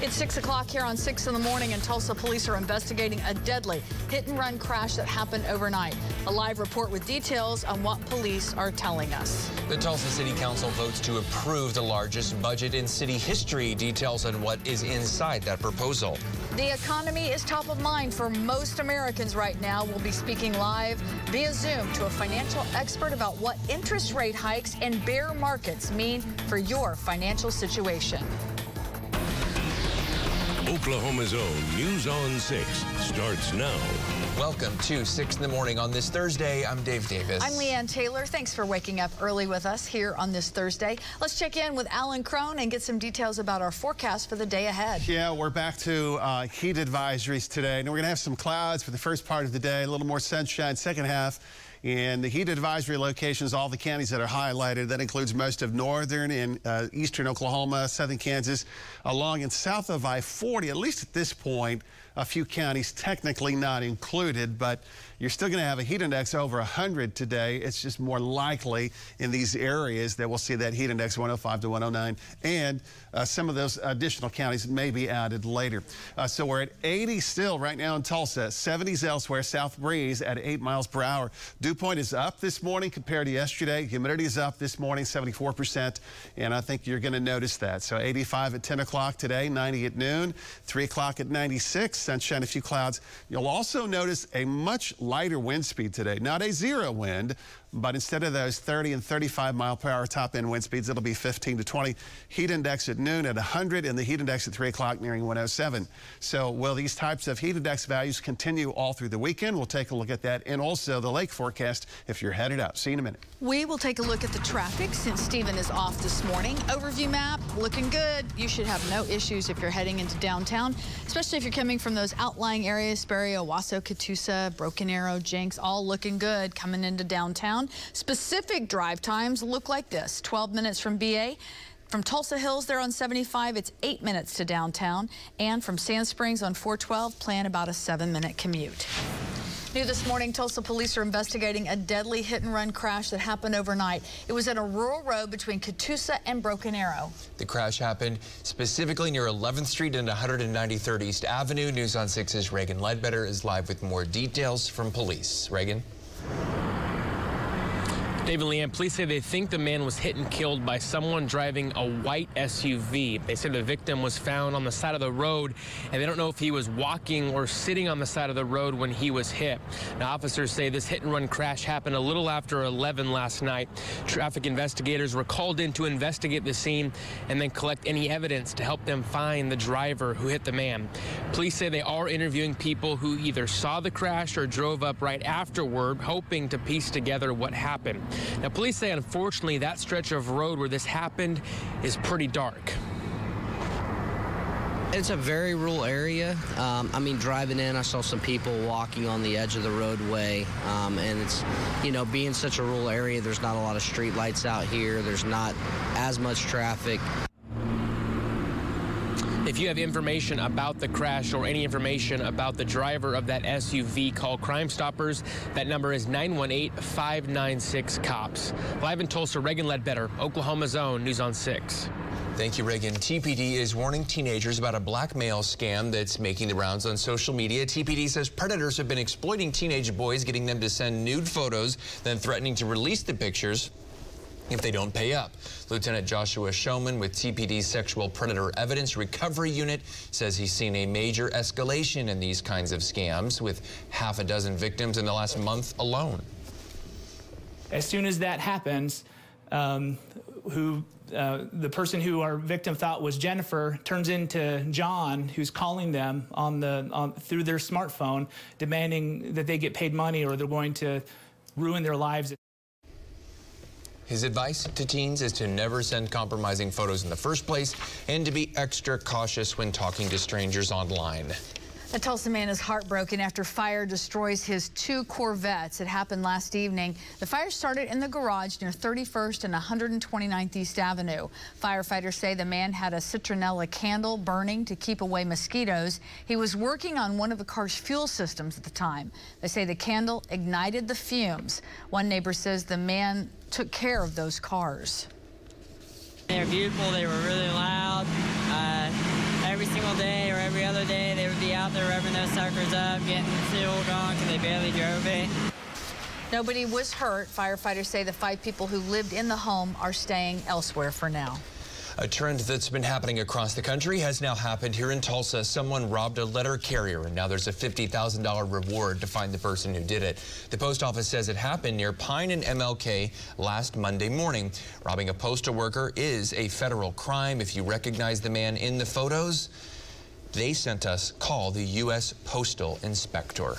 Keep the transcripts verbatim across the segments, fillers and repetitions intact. It's six o'clock here on six in the morning, and Tulsa police are investigating a deadly hit-and-run crash that happened overnight. A live report with details on what police are telling us. The Tulsa City Council votes to approve the largest budget in city history. Details on what is inside that proposal. The economy is top of mind for most Americans right now. We'll be speaking live via Zoom to a financial expert about what interest rate hikes and bear markets mean for your financial situation. Oklahoma's own News on six starts now. Welcome to six in the morning on this Thursday. I'm Dave Davis. I'm Leanne Taylor. Thanks for waking up early with us here on this Thursday. Let's check in with Alan Crone and get some details about our forecast for the day ahead. Yeah, we're back to uh, heat advisories today. And we're going to have some clouds for the first part of the day, a little more sunshine, second half. And the heat advisory locations, all the counties that are highlighted, that includes most of northern and uh, eastern Oklahoma, southern Kansas, along and south of I forty, at least at this point. A few counties technically not included, but you're still going to have a heat index over one hundred today. It's just more likely in these areas that we'll see that heat index one oh five to one oh nine, and uh, some of those additional counties may be added later. Uh, so we're at eighty still right now in Tulsa, seventies elsewhere, south breeze at eight miles per hour. Dew point is up this morning compared to yesterday. Humidity is up this morning, seventy-four percent, and I think you're going to notice that. So eighty-five at ten o'clock today, ninety at noon, three o'clock at ninety-six. Sunshine, a few clouds. You'll also notice a much lighter wind speed today. Not a zero wind, but instead of those thirty and thirty-five mile per hour top end wind speeds, it'll be fifteen to twenty. Heat index at noon at one hundred, and the heat index at three o'clock nearing one oh seven. So will these types of heat index values continue all through the weekend? We'll take a look at that, and also the lake forecast if you're headed out. See you in a minute. We will take a look at the traffic since Stephen is off this morning. Overview map looking good. You should have no issues if you're heading into downtown, especially if you're coming from those outlying areas. Sperry, Owasso, Catoosa, Broken Arrow, Jenks, all looking good coming into downtown. Specific drive times look like this. twelve minutes from B A. From Tulsa Hills there on seventy-five, it's eight minutes to downtown. And from Sand Springs on four twelve, plan about a seven-minute commute. New this morning, Tulsa police are investigating a deadly hit-and-run crash that happened overnight. It was at a rural road between Catoosa and Broken Arrow. The crash happened specifically near eleventh street and one ninety-third East Avenue. News on six's Reagan Ledbetter is live with more details from police. Reagan? Dave and Leanne, police say they think the man was hit and killed by someone driving a white S U V. They say the victim was found on the side of the road, and they don't know if he was walking or sitting on the side of the road when he was hit. Now, officers say this hit-and-run crash happened a little after eleven last night. Traffic investigators were called in to investigate the scene and then collect any evidence to help them find the driver who hit the man. Police say they are interviewing people who either saw the crash or drove up right afterward, hoping to piece together what happened. Now, police say, unfortunately, that stretch of road where this happened is pretty dark. It's a very rural area. Um, I mean, driving in, I saw some people walking on the edge of the roadway. Um, and it's, you know, being such a rural area, there's not a lot of street lights out here. There's not as much traffic. If you have information about the crash or any information about the driver of that S U V, call Crime Stoppers. That number is nine one eight, five nine six, COPS. Live in Tulsa, Reagan Ledbetter, Oklahoma's own News on six. Thank you, Reagan. T P D is warning teenagers about a blackmail scam that's making the rounds on social media. T P D says predators have been exploiting teenage boys, getting them to send nude photos, then threatening to release the pictures if they don't pay up. Lieutenant Joshua Showman with T P D's Sexual Predator Evidence Recovery Unit says he's seen a major escalation in these kinds of scams, with half a dozen victims in the last month alone. As soon as that happens, um, who uh, the person who our victim thought was Jennifer turns into John, who's calling them on the on, through their smartphone, demanding that they get paid money or they're going to ruin their lives. His advice to teens is to never send compromising photos in the first place, and to be extra cautious when talking to strangers online. A Tulsa man is heartbroken after fire destroys his two Corvettes. It happened last evening. The fire started in the garage near thirty-first and one twenty-ninth East Avenue. Firefighters say the man had a citronella candle burning to keep away mosquitoes. He was working on one of the car's fuel systems at the time. They say the candle ignited the fumes. One neighbor says the man took care of those cars. They're beautiful. They were really loud. Uh, every single out there revving those suckers up, getting fuel gone because they barely drove it. Nobody was hurt. Firefighters say the five people who lived in the home are staying elsewhere for now. A trend that's been happening across the country has now happened here in Tulsa. Someone robbed a letter carrier, and now there's a fifty thousand dollar reward to find the person who did it. The post office says it happened near Pine and M L K last Monday morning. Robbing a postal worker is a federal crime. If you recognize the man in the photos, they sent us, call the U S Postal Inspector.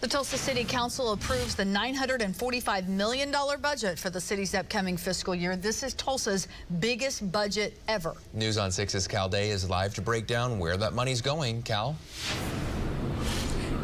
The Tulsa City Council approves the nine hundred forty-five million dollar budget for the city's upcoming fiscal year. This is Tulsa's biggest budget ever. News on six's Cal Day is live to break down where that money's going. Cal?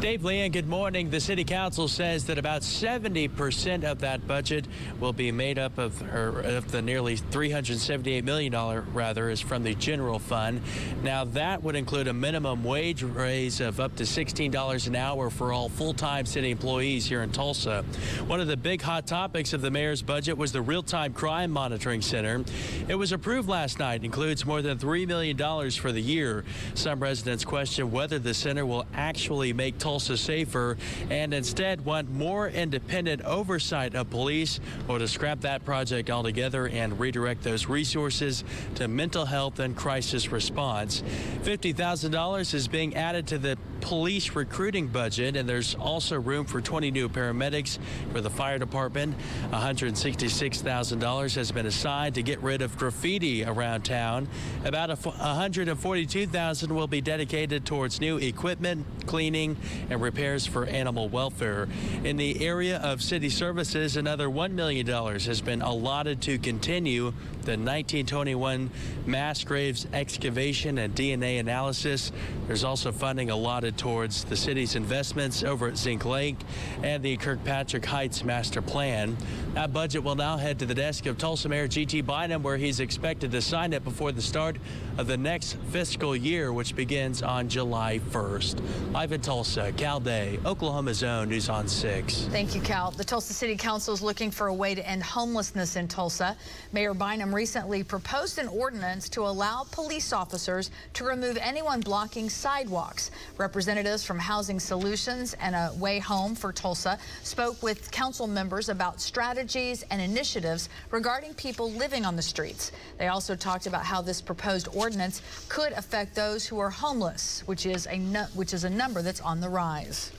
Dave, Leanne, good morning. The City Council says that about seventy percent of that budget will be made up of, or of the nearly three hundred seventy-eight million dollars, rather, is from the general fund. Now, that would include a minimum wage raise of up to sixteen dollars an hour for all full-time city employees here in Tulsa. One of the big hot topics of the mayor's budget was the Real-Time Crime Monitoring Center. It was approved last night. It includes more than three million dollars for the year. Some residents question whether the center will actually make Tulsa Tulsa safer and instead want more independent oversight of police, or to scrap that project altogether and redirect those resources to mental health and crisis response. fifty thousand dollars is being added to the police recruiting budget, and there's also room for twenty new paramedics for the fire department. one hundred sixty-six thousand dollars has been assigned to get rid of graffiti around town. About one hundred forty-two thousand dollars will be dedicated towards new equipment, cleaning, and repairs for animal welfare. In the area of city services, another one million dollars has been allotted to continue the nineteen twenty-one mass graves excavation and D N A analysis. There's also funding allotted towards the city's investments over at Zinc Lake and the Kirkpatrick Heights master plan. That budget will now head to the desk of Tulsa Mayor G T Bynum, where he's expected to sign it before the start of the next fiscal year, which begins on July first. Live in Tulsa, Cal Day, Oklahoma's own News on six. Thank you, Cal. The Tulsa City Council is looking for a way to end homelessness in Tulsa. Mayor Bynum recently proposed an ordinance to allow police officers to remove anyone blocking sidewalks. Representatives from Housing Solutions and A Way Home for Tulsa spoke with council members about strategies and initiatives regarding people living on the streets. They also talked about how this proposed ordinance could affect those who are homeless, which is a, nu- which is a number that's on the rise.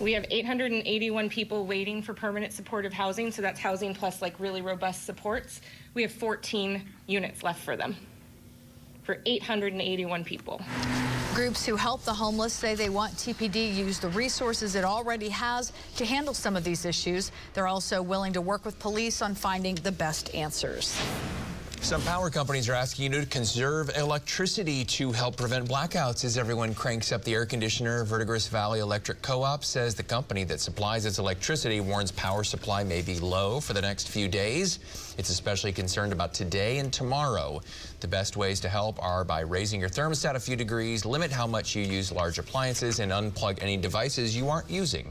We have eight hundred eighty-one people waiting for permanent supportive housing, so that's housing plus like really robust supports. We have fourteen units left for them, for eight hundred eighty-one people. Groups who help the homeless say they want T P D use the resources it already has to handle some of these issues. They're also willing to work with police on finding the best answers. Some power companies are asking you to conserve electricity to help prevent blackouts as everyone cranks up the air conditioner. Verdigris Valley Electric Co-op says the company that supplies its electricity warns power supply may be low for the next few days. It's especially concerned about today and tomorrow. The best ways to help are by raising your thermostat a few degrees, limit how much you use large appliances, and unplug any devices you aren't using.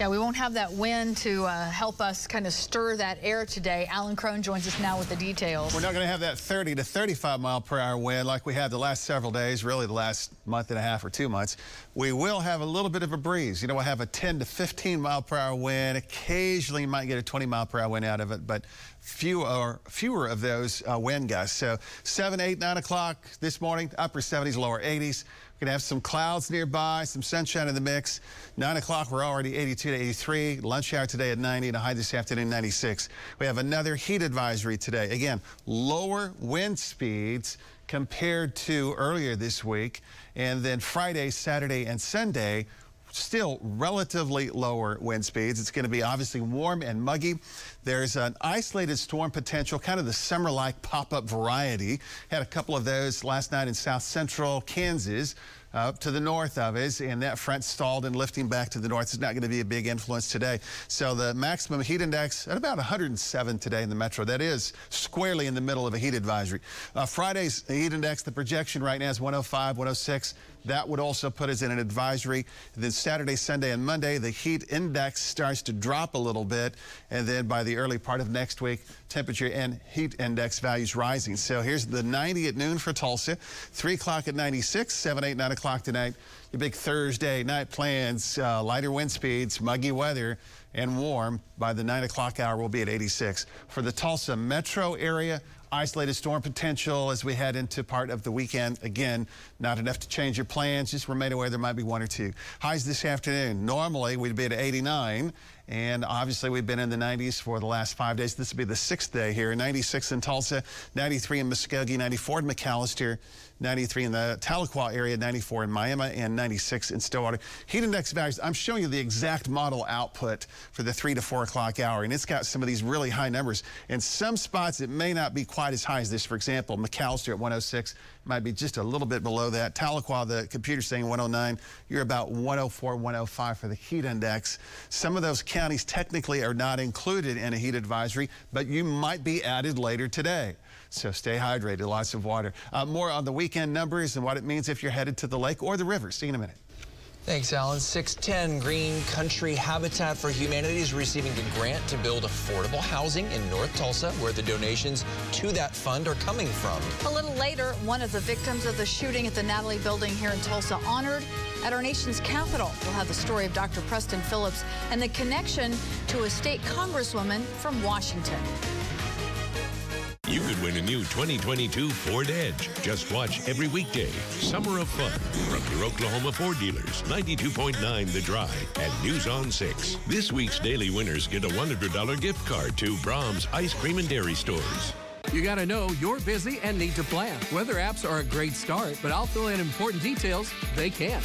Yeah, we won't have that wind to uh, help us kind of stir that air today. Alan Crone joins us now with the details. We're not going to have that thirty to thirty-five mile per hour wind like we had the last several days, really the last month and a half or two months. We will have a little bit of a breeze. You know, we'll have a ten to fifteen mile per hour wind. Occasionally, you might get a twenty mile per hour wind out of it, but fewer fewer of those uh, wind gusts. So seven, eight, nine o'clock this morning, upper seventies, lower eighties. We're going to have some clouds nearby, some sunshine in the mix. nine o'clock, we're already eighty-two to eighty-three. Lunch hour today at ninety, and a high this afternoon, ninety-six. We have another heat advisory today. Again, lower wind speeds compared to earlier this week. And then Friday, Saturday, and Sunday, still relatively lower wind speeds. It's going to be obviously warm and muggy. There's an isolated storm potential, kind of the summer-like pop-up variety. Had a couple of those last night in south central Kansas, uh, up to the north of us, and that front stalled and lifting back to the north. It's not going to be a big influence today. So the maximum heat index at about one hundred seven today in the metro. That is squarely in the middle of a heat advisory. Uh, Friday's heat index, the projection right now is one oh five, one oh six. That would also put us in an advisory. Then Saturday, Sunday, and Monday, the heat index starts to drop a little bit. And then by the early part of next week, temperature and heat index values rising. So here's the ninety at noon for Tulsa, three o'clock at ninety-six, seven, eight, nine o'clock tonight. Your big Thursday night plans, uh, lighter wind speeds, muggy weather, and warm. By the nine o'clock hour, we'll be at eighty-six. For the Tulsa metro area, isolated storm potential as we head into part of the weekend. Again, not enough to change your plans. Just remain aware. There might be one or two. Highs this afternoon. Normally, we'd be at eighty-nine. And obviously, we've been in the nineties for the last five days. This will be the sixth day here. ninety-six in Tulsa, ninety-three in Muskogee, ninety-four in McAllister, ninety-three in the Tahlequah area, ninety-four in Miami, and ninety-six in Stillwater. Heat index values, I'm showing you the exact model output for the three to four o'clock hour, and it's got some of these really high numbers. In some spots, it may not be quite as high as this. For example, McAllister at one oh six might be just a little bit below that. Tahlequah, the computer's saying one oh nine. You're about one oh four, one oh five for the heat index. Some of those counties technically are not included in a heat advisory, but you might be added later today. So stay hydrated, lots of water. Uh, more on the weekend numbers and what it means if you're headed to the lake or the river. See you in a minute. Thanks, Alan. six ten Green Country Habitat for Humanity is receiving a grant to build affordable housing in North Tulsa, where the donations to that fund are coming from. A little later, one of the victims of the shooting at the Natalie building here in Tulsa honored at our nation's capital. We'll have the story of Doctor Preston Phillips and the connection to a state congresswoman from Washington. You could win a new twenty twenty-two Ford Edge. Just watch every weekday. Summer of Fun from your Oklahoma Ford dealers. ninety-two point nine The Drive and News on six. This week's daily winners get a one hundred dollar gift card to Brahms Ice Cream and Dairy Stores. You got to know you're busy and need to plan. Weather apps are a great start, but I'll fill in important details they can't.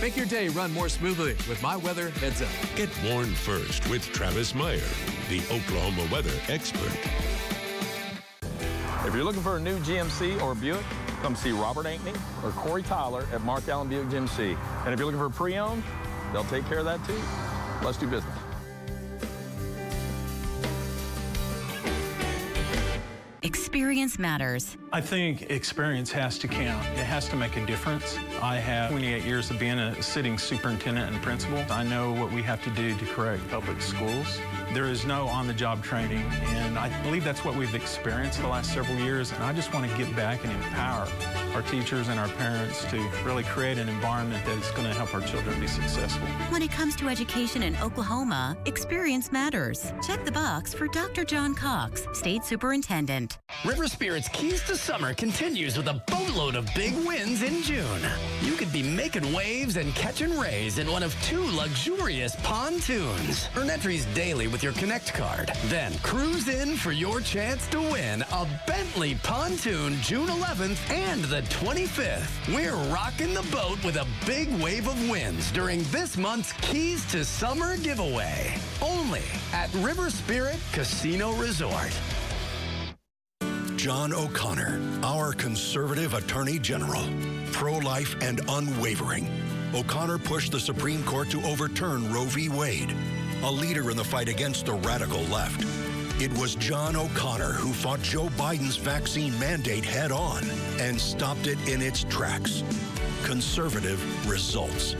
Make your day run more smoothly with My Weather Heads Up. Get warned first with Travis Meyer, the Oklahoma weather expert. If you're looking for a new G M C or Buick, come see Robert Ankeny or Corey Tyler at Mark Allen Buick G M C. And if you're looking for a pre-owned, they'll take care of that too. Let's do business. Experience matters. I think experience has to count. It has to make a difference. I have twenty-eight years of being a sitting superintendent and principal. I know what we have to do to correct public schools. There is no on-the-job training, and I believe that's what we've experienced the last several years, and I just want to get back and empower our teachers and our parents to really create an environment that is going to help our children be successful. When it comes to education in Oklahoma, experience matters. Check the box for Doctor John Cox, State Superintendent. River Spirit's Keys to Summer continues with a boatload of big wins in June. You could be making waves and catching rays in one of two luxurious pontoons. Earn entries daily with your Connect card. Then cruise in for your chance to win a Bentley pontoon June eleventh and the twenty-fifth. We're rocking the boat with a big wave of wins during this month's Keys to Summer giveaway. Only at River Spirit Casino Resort. John O'Connor, our conservative attorney general, pro-life and unwavering. O'Connor pushed the Supreme Court to overturn Roe v. Wade, a leader in the fight against the radical left. It was John O'Connor who fought Joe Biden's vaccine mandate head-on and stopped it in its tracks. Conservative results.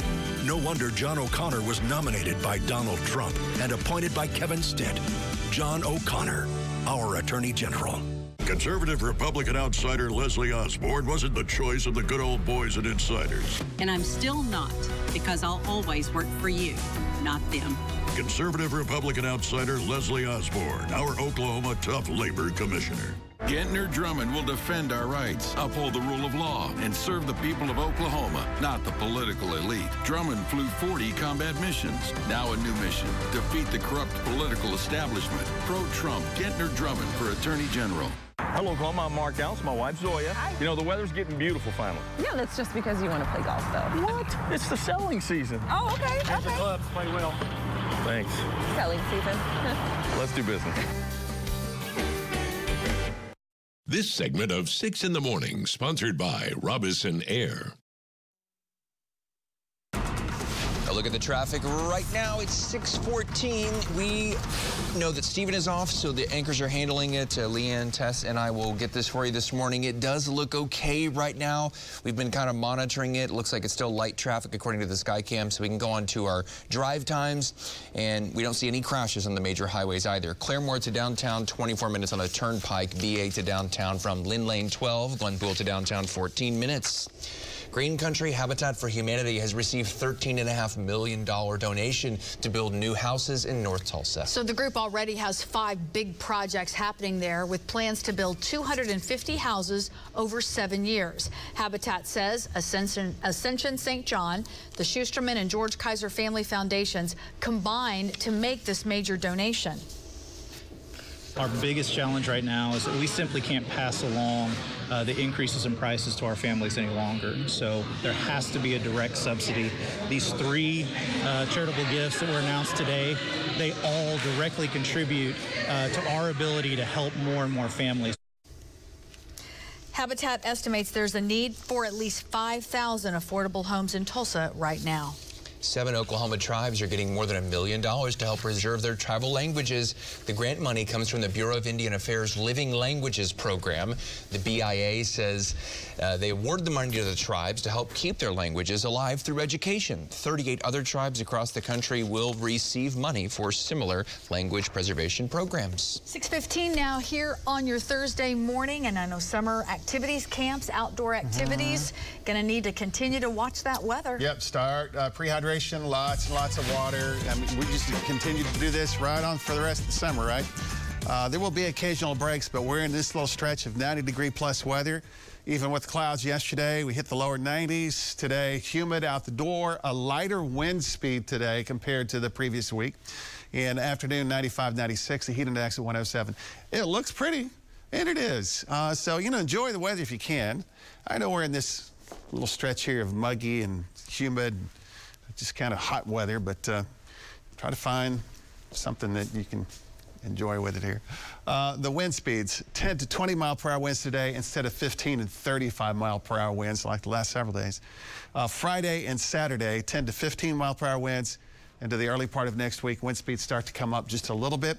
No wonder John O'Connor was nominated by Donald Trump and appointed by Kevin Stitt. John O'Connor, our Attorney General. Conservative Republican outsider Leslie Osborne wasn't the choice of the good old boys and insiders. And I'm still not, because I'll always work for you, not them. Conservative Republican outsider Leslie Osborne, our Oklahoma tough labor commissioner. Gentner Drummond will defend our rights, uphold the rule of law, and serve the people of Oklahoma, not the political elite. Drummond flew forty combat missions. Now a new mission, defeat the corrupt political establishment. Pro-Trump, Gentner Drummond for Attorney General. Hello, Oklahoma. I'm Mark Allen. My wife, Zoya. Hi. You know, the weather's getting beautiful finally. Yeah, that's just because you want to play golf, though. What? It's the selling season. Oh, okay. That's okay. The clubs play well. Thanks. Selling season. Let's do business. This segment of Six in the Morning, sponsored by Robinson Air. A look at the traffic right now. It's six fourteen. We know that Stephen is off, so the anchors are handling it. Uh, Leanne, Tess, and I will get this for you this morning. It does look okay right now. We've been kind of monitoring it. It looks like it's still light traffic according to the Skycam, so we can go on to our drive times, and we don't see any crashes on the major highways either. Claremore to downtown, twenty-four minutes on the Turnpike. B A to downtown from Lynn Lane, twelve. Glen Poole to downtown, fourteen minutes. Green Country Habitat for Humanity has received thirteen point five million dollars donation to build new houses in North Tulsa. So the group already has five big projects happening there with plans to build two hundred fifty houses over seven years. Habitat says Ascension, Ascension Saint John, the Schusterman and George Kaiser Family Foundations combined to make this major donation. Our biggest challenge right now is that we simply can't pass along uh, the increases in prices to our families any longer. So there has to be a direct subsidy. These three uh, charitable gifts that were announced today, they all directly contribute uh, to our ability to help more and more families. Habitat estimates there's a need for at least five thousand affordable homes in Tulsa right now. Seven Oklahoma tribes are getting more than a million dollars to help preserve their tribal languages. The grant money comes from the Bureau of Indian Affairs Living Languages Program. The B I A says uh, they award the money to the tribes to help keep their languages alive through education. thirty-eight other tribes across the country will receive money for similar language preservation programs. six fifteen now here on your Thursday morning, and I know summer activities, camps, outdoor activities, mm-hmm. Gonna need to continue to watch that weather. Yep, start uh, prehydration. Lots and lots of water. I mean, we just continue to do this right on for the rest of the summer, right? Uh, there will be occasional breaks, but we're in this little stretch of ninety degree plus weather. Even with clouds yesterday, we hit the lower nineties. Today, humid out the door, a lighter wind speed today compared to the previous week. In afternoon, ninety-five, ninety-six, the heat index at one oh seven. It looks pretty, and it is. Uh, so, you know, enjoy the weather if you can. I know we're in this little stretch here of muggy and humid, just kind of hot weather, but uh, try to find something that you can enjoy with it here. Uh, the wind speeds, ten to twenty mile per hour winds today instead of fifteen and thirty-five mile per hour winds like the last several days. Uh, Friday and Saturday, ten to fifteen mile per hour winds. Into the early part of next week, wind speeds start to come up just a little bit.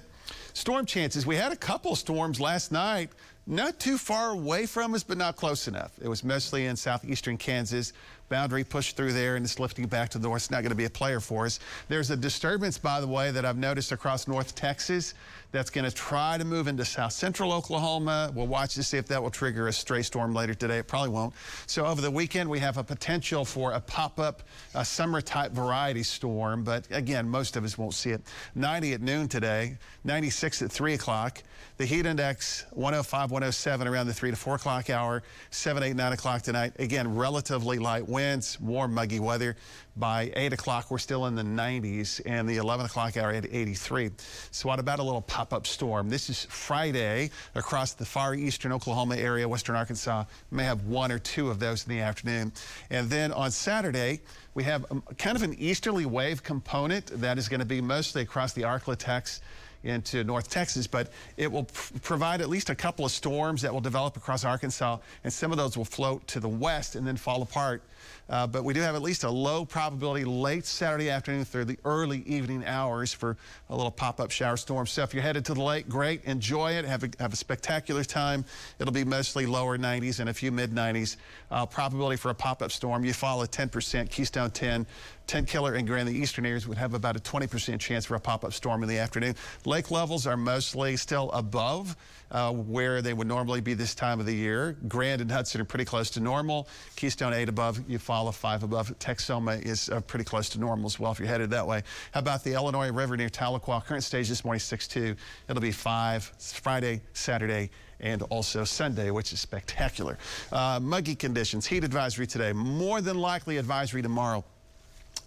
Storm chances, we had a couple storms last night, not too far away from us, but not close enough. It was mostly in southeastern Kansas. Boundary pushed through there, and it's lifting back to the north. It's not going to be a player for us. There's a disturbance, by the way, that I've noticed across north Texas that's going to try to move into south central Oklahoma. We'll watch to see if that will trigger a stray storm later today. It probably won't. So over the weekend, we have a potential for a pop-up, a summer-type variety storm, but again, most of us won't see it. ninety at noon today, ninety-six at three o'clock. The heat index, one oh five, one oh seven around the three to four o'clock hour, seven, eight, nine o'clock tonight. Again, relatively light winds, warm, muggy weather. By eight o'clock, we're still in the nineties, and the eleven o'clock hour at eighty-three. So what about a little pop-up storm? This is Friday across the far eastern Oklahoma area, western Arkansas. We may have one or two of those in the afternoon. And then on Saturday, we have kind of an easterly wave component that is going to be mostly across the Arklatex into north Texas, but it will pr- provide at least a couple of storms that will develop across Arkansas, and some of those will float to the west and then fall apart. Uh, but we do have at least a low probability late Saturday afternoon through the early evening hours for a little pop-up shower storm. So if you're headed to the lake, great, enjoy it, have a, have a spectacular time. It'll be mostly lower nineties and a few mid-nineties. Uh, probability for a pop-up storm, you follow ten percent, Keystone ten, ten killer and Grand. The eastern areas would have about a twenty percent chance for a pop-up storm in the afternoon. Lake levels are mostly still above uh, where they would normally be this time of the year. Grand and Hudson are pretty close to normal. Keystone eight above, you follow five above. Texoma is uh, pretty close to normal as well if you're headed that way. How about the Illinois River near Tahlequah? Current stage this morning, six two. It'll be five Friday, Saturday, and also Sunday, which is spectacular. Uh, muggy conditions, heat advisory today, more than likely advisory tomorrow.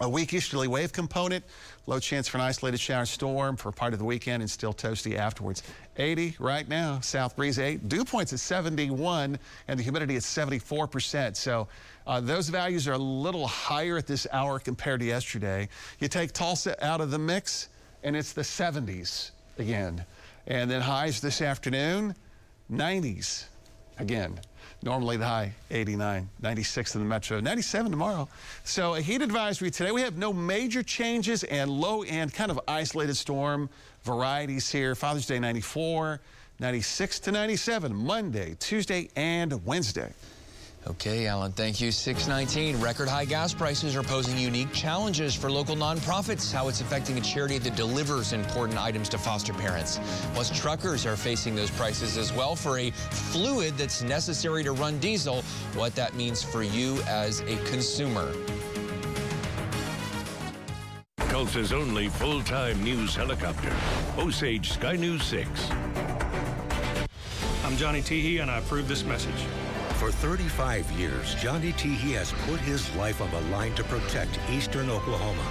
A weak easterly wave component, low chance for an isolated shower storm for part of the weekend and still toasty afterwards. eighty right now, south breeze eight, dew points at seventy-one, and the humidity at seventy-four percent. So uh, those values are a little higher at this hour compared to yesterday. You take Tulsa out of the mix, and it's the seventies again. And then highs this afternoon, nineties again. Normally the high, eighty-nine, ninety-six in the metro, ninety-seven tomorrow. So a heat advisory today. We have no major changes and low-end kind of isolated storm varieties here. Father's Day, ninety-four, ninety-six to ninety-seven, Monday, Tuesday, and Wednesday. Okay, Alan, thank you. six nineteen, record high gas prices are posing unique challenges for local nonprofits, how it's affecting a charity that delivers important items to foster parents. Plus, truckers are facing those prices as well for a fluid that's necessary to run diesel, what that means for you as a consumer. Tulsa's only full-time news helicopter, Osage Sky News six. I'm Johnny Teehee, and I approve this message. For thirty-five years, Johnny Teehee has put his life on the line to protect eastern Oklahoma.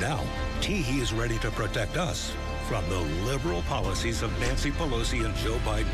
Now, Teehee is ready to protect us from the liberal policies of Nancy Pelosi and Joe Biden.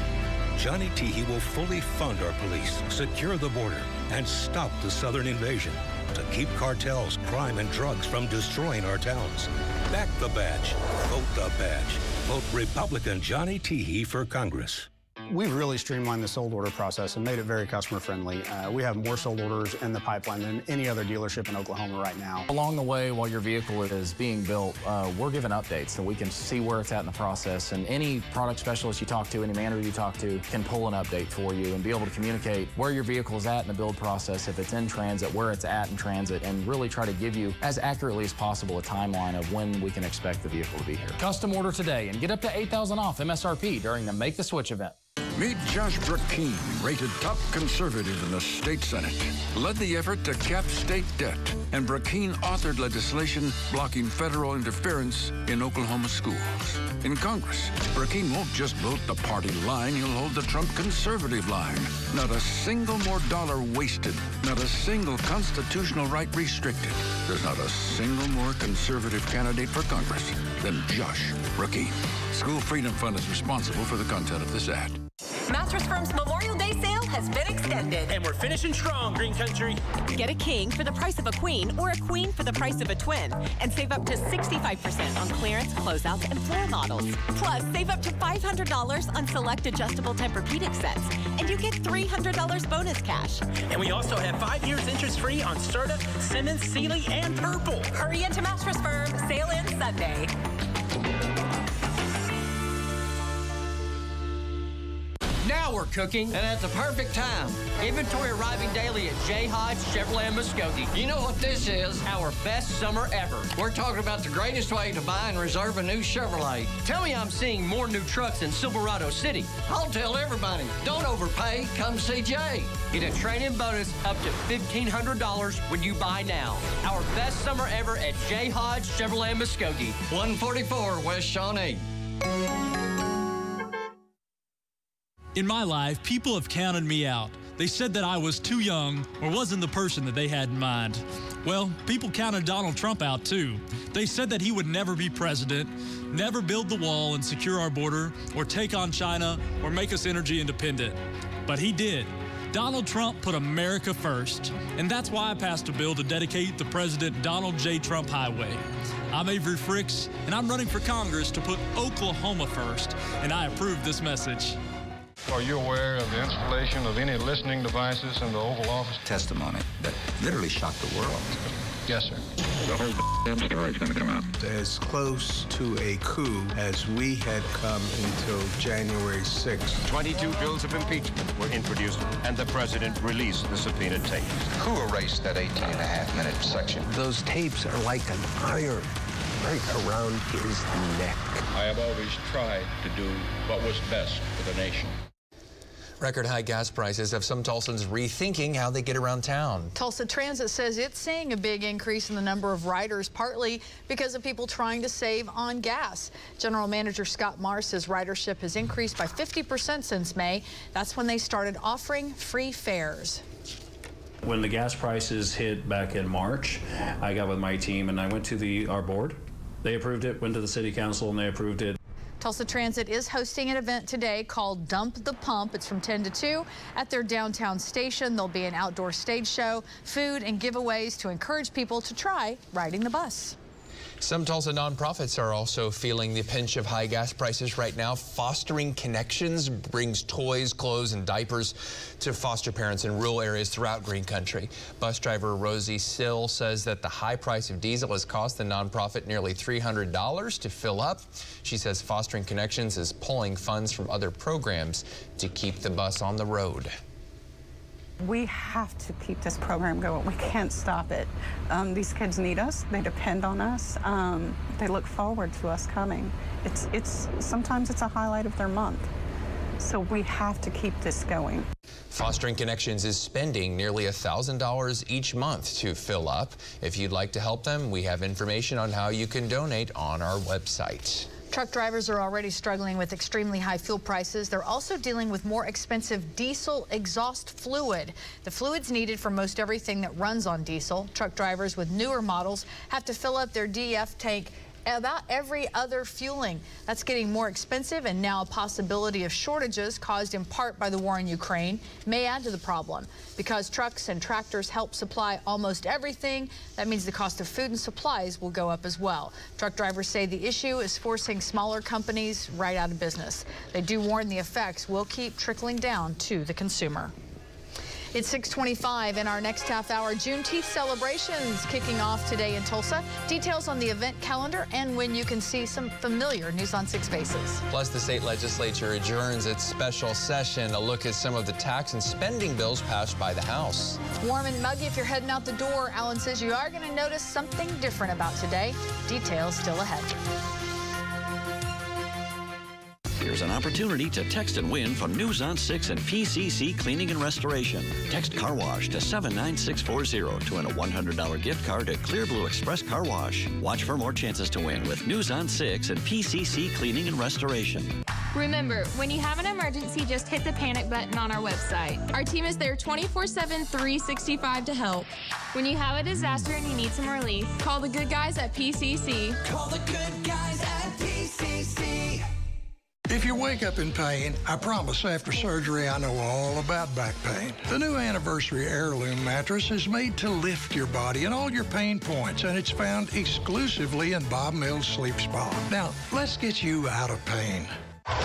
Johnny Teehee will fully fund our police, secure the border, and stop the southern invasion to keep cartels, crime, and drugs from destroying our towns. Back the badge. Vote the badge. Vote Republican Johnny Teehee for Congress. We've really streamlined the sold order process and made it very customer friendly. Uh, we have more sold orders in the pipeline than any other dealership in Oklahoma right now. Along the way, while your vehicle is being built, uh, we're giving updates so we can see where it's at in the process. And any product specialist you talk to, any manager you talk to, can pull an update for you and be able to communicate where your vehicle is at in the build process, if it's in transit, where it's at in transit, and really try to give you, as accurately as possible, a timeline of when we can expect the vehicle to be here. Custom order today and get up to eight thousand dollars off M S R P during the Make the Switch event. Meet Josh Brakeen, rated top conservative in the state Senate. Led the effort to cap state debt, and Brakeen authored legislation blocking federal interference in Oklahoma schools. In Congress, Brakeen won't just vote the party line, he'll hold the Trump conservative line. Not a single more dollar wasted, not a single constitutional right restricted. There's not a single more conservative candidate for Congress than Josh Brakeen. School Freedom Fund is responsible for the content of this ad. Masters Firm's Memorial Day sale has been extended. And we're finishing strong, Green Country. Get a king for the price of a queen or a queen for the price of a twin. And save up to sixty-five percent on clearance, closeouts, and floor models. Plus, save up to five hundred dollars on select adjustable Tempur-Pedic sets. And you get three hundred dollars bonus cash. And we also have five years interest-free on Serta, Simmons, Sealy, and Purple. Hurry into Masters Firm. Sale ends Sunday. Now we're cooking, and at the perfect time. Inventory arriving daily at J. Hodge Chevrolet Muskogee. You know what this is? Our best summer ever. We're talking about the greatest way to buy and reserve a new Chevrolet. Tell me I'm seeing more new trucks in Silverado City. I'll tell everybody, don't overpay, come see Jay. Get a trade-in bonus up to fifteen hundred dollars when you buy now. Our best summer ever at J. Hodge Chevrolet Muskogee, one forty-four West Shawnee. In my life, people have counted me out. They said that I was too young or wasn't the person that they had in mind. Well, people counted Donald Trump out too. They said that he would never be president, never build the wall and secure our border, or take on China, or make us energy independent. But he did. Donald Trump put America first. And that's why I passed a bill to dedicate the President Donald J. Trump Highway. I'm Avery Fricks, and I'm running for Congress to put Oklahoma first. And I approve this message. Are you aware of the installation of any listening devices in the Oval Office? Testimony that literally shocked the world. Yes, sir. The whole damn story's going to come out. As close to a coup as we had come until January sixth. twenty-two bills of impeachment were introduced, and the president released the subpoenaed tapes. Who erased that eighteen and a half minute section? Those tapes are like an iron right around his neck. I have always tried to do what was best for the nation. Record high gas prices have some Tulsans rethinking how they get around town. Tulsa Transit says it's seeing a big increase in the number of riders, partly because of people trying to save on gas. General Manager Scott Marr says ridership has increased by fifty percent since May. That's when they started offering free fares. When the gas prices hit back in March, I got with my team and I went to the our board. They approved it, went to the city council, and they approved it. Tulsa Transit is hosting an event today called Dump the Pump. It's from ten to two at their downtown station. There'll be an outdoor stage show, food, and giveaways to encourage people to try riding the bus. Some Tulsa nonprofits are also feeling the pinch of high gas prices right now. Fostering Connections brings toys, clothes, and diapers to foster parents in rural areas throughout Green Country. Bus driver Rosie Sill says that the high price of diesel has cost the nonprofit nearly three hundred dollars to fill up. She says Fostering Connections is pulling funds from other programs to keep the bus on the road. We have to keep this program going. We can't stop it. Um, these kids need us. They depend on us. Um, they look forward to us coming. It's, it's, sometimes it's a highlight of their month. So we have to keep this going. Fostering Connections is spending nearly one thousand dollars each month to fill up. If you'd like to help them, we have information on how you can donate on our website. Truck drivers are already struggling with extremely high fuel prices. They're also dealing with more expensive diesel exhaust fluid. The fluid's needed for most everything that runs on diesel. Truck drivers with newer models have to fill up their D E F tank about every other fueling. That's getting more expensive, and now a possibility of shortages caused in part by the war in Ukraine may add to the problem. Because trucks and tractors help supply almost everything, that means the cost of food and supplies will go up as well. Truck drivers say the issue is forcing smaller companies right out of business. They do warn the effects will keep trickling down to the consumer. It's six twenty-five in our next half hour. Juneteenth celebrations kicking off today in Tulsa. Details on the event calendar and when you can see some familiar News on Six Faces. Plus, the state legislature adjourns its special session. A look at some of the tax and spending bills passed by the House. Warm and muggy if you're heading out the door. Alan says you are going to notice something different about today. Details still ahead. Here's an opportunity to text and win from News on six and P C C Cleaning and Restoration. Text Car Wash to seven nine six four zero to win a one hundred dollar gift card at Clear Blue Express Car Wash. Watch for more chances to win with News on six and P C C Cleaning and Restoration. Remember, when you have an emergency, just hit the panic button on our website. Our team is there twenty-four seven, three sixty-five to help. When you have a disaster and you need some relief, call the good guys at P C C. Call the good guys at P C C. If you wake up in pain, I promise after surgery I know all about back pain. The new Anniversary Heirloom mattress is made to lift your body and all your pain points, and it's found exclusively in Bob Mills Sleep Spa. Now, let's get you out of pain.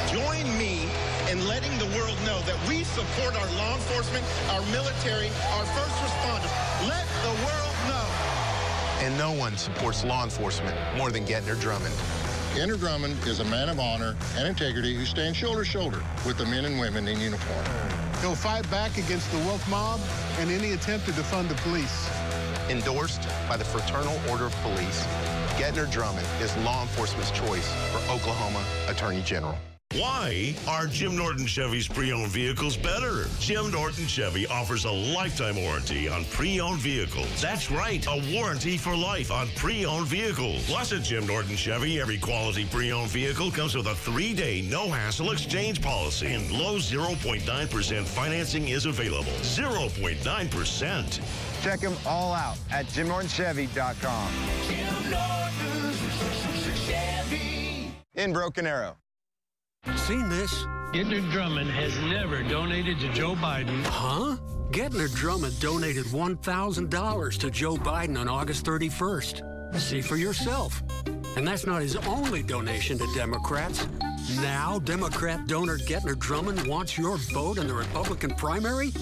Join me in letting the world know that we support our law enforcement, our military, our first responders. Let the world know. And no one supports law enforcement more than Gettner Drummond. Gettner Drummond is a man of honor and integrity who stands shoulder to shoulder with the men and women in uniform. He'll fight back against the woke mob and any attempt to defund the police. Endorsed by the Fraternal Order of Police, Gettner Drummond is law enforcement's choice for Oklahoma Attorney General. Why are Jim Norton Chevy's pre-owned vehicles better? Jim Norton Chevy offers a lifetime warranty on pre-owned vehicles. That's right, a warranty for life on pre-owned vehicles. Plus at Jim Norton Chevy, every quality pre-owned vehicle comes with a three-day no-hassle exchange policy. And low zero point nine percent financing is available. zero point nine percent. Check them all out at Jim Norton Chevy dot com. Jim Norton Chevy. In Broken Arrow. Seen this? Gettner Drummond has never donated to Joe Biden. Huh? Gettner Drummond donated one thousand dollars to Joe Biden on August thirty-first. See for yourself. And that's not his only donation to Democrats. Now, Democrat donor Gettner Drummond wants your vote in the Republican primary?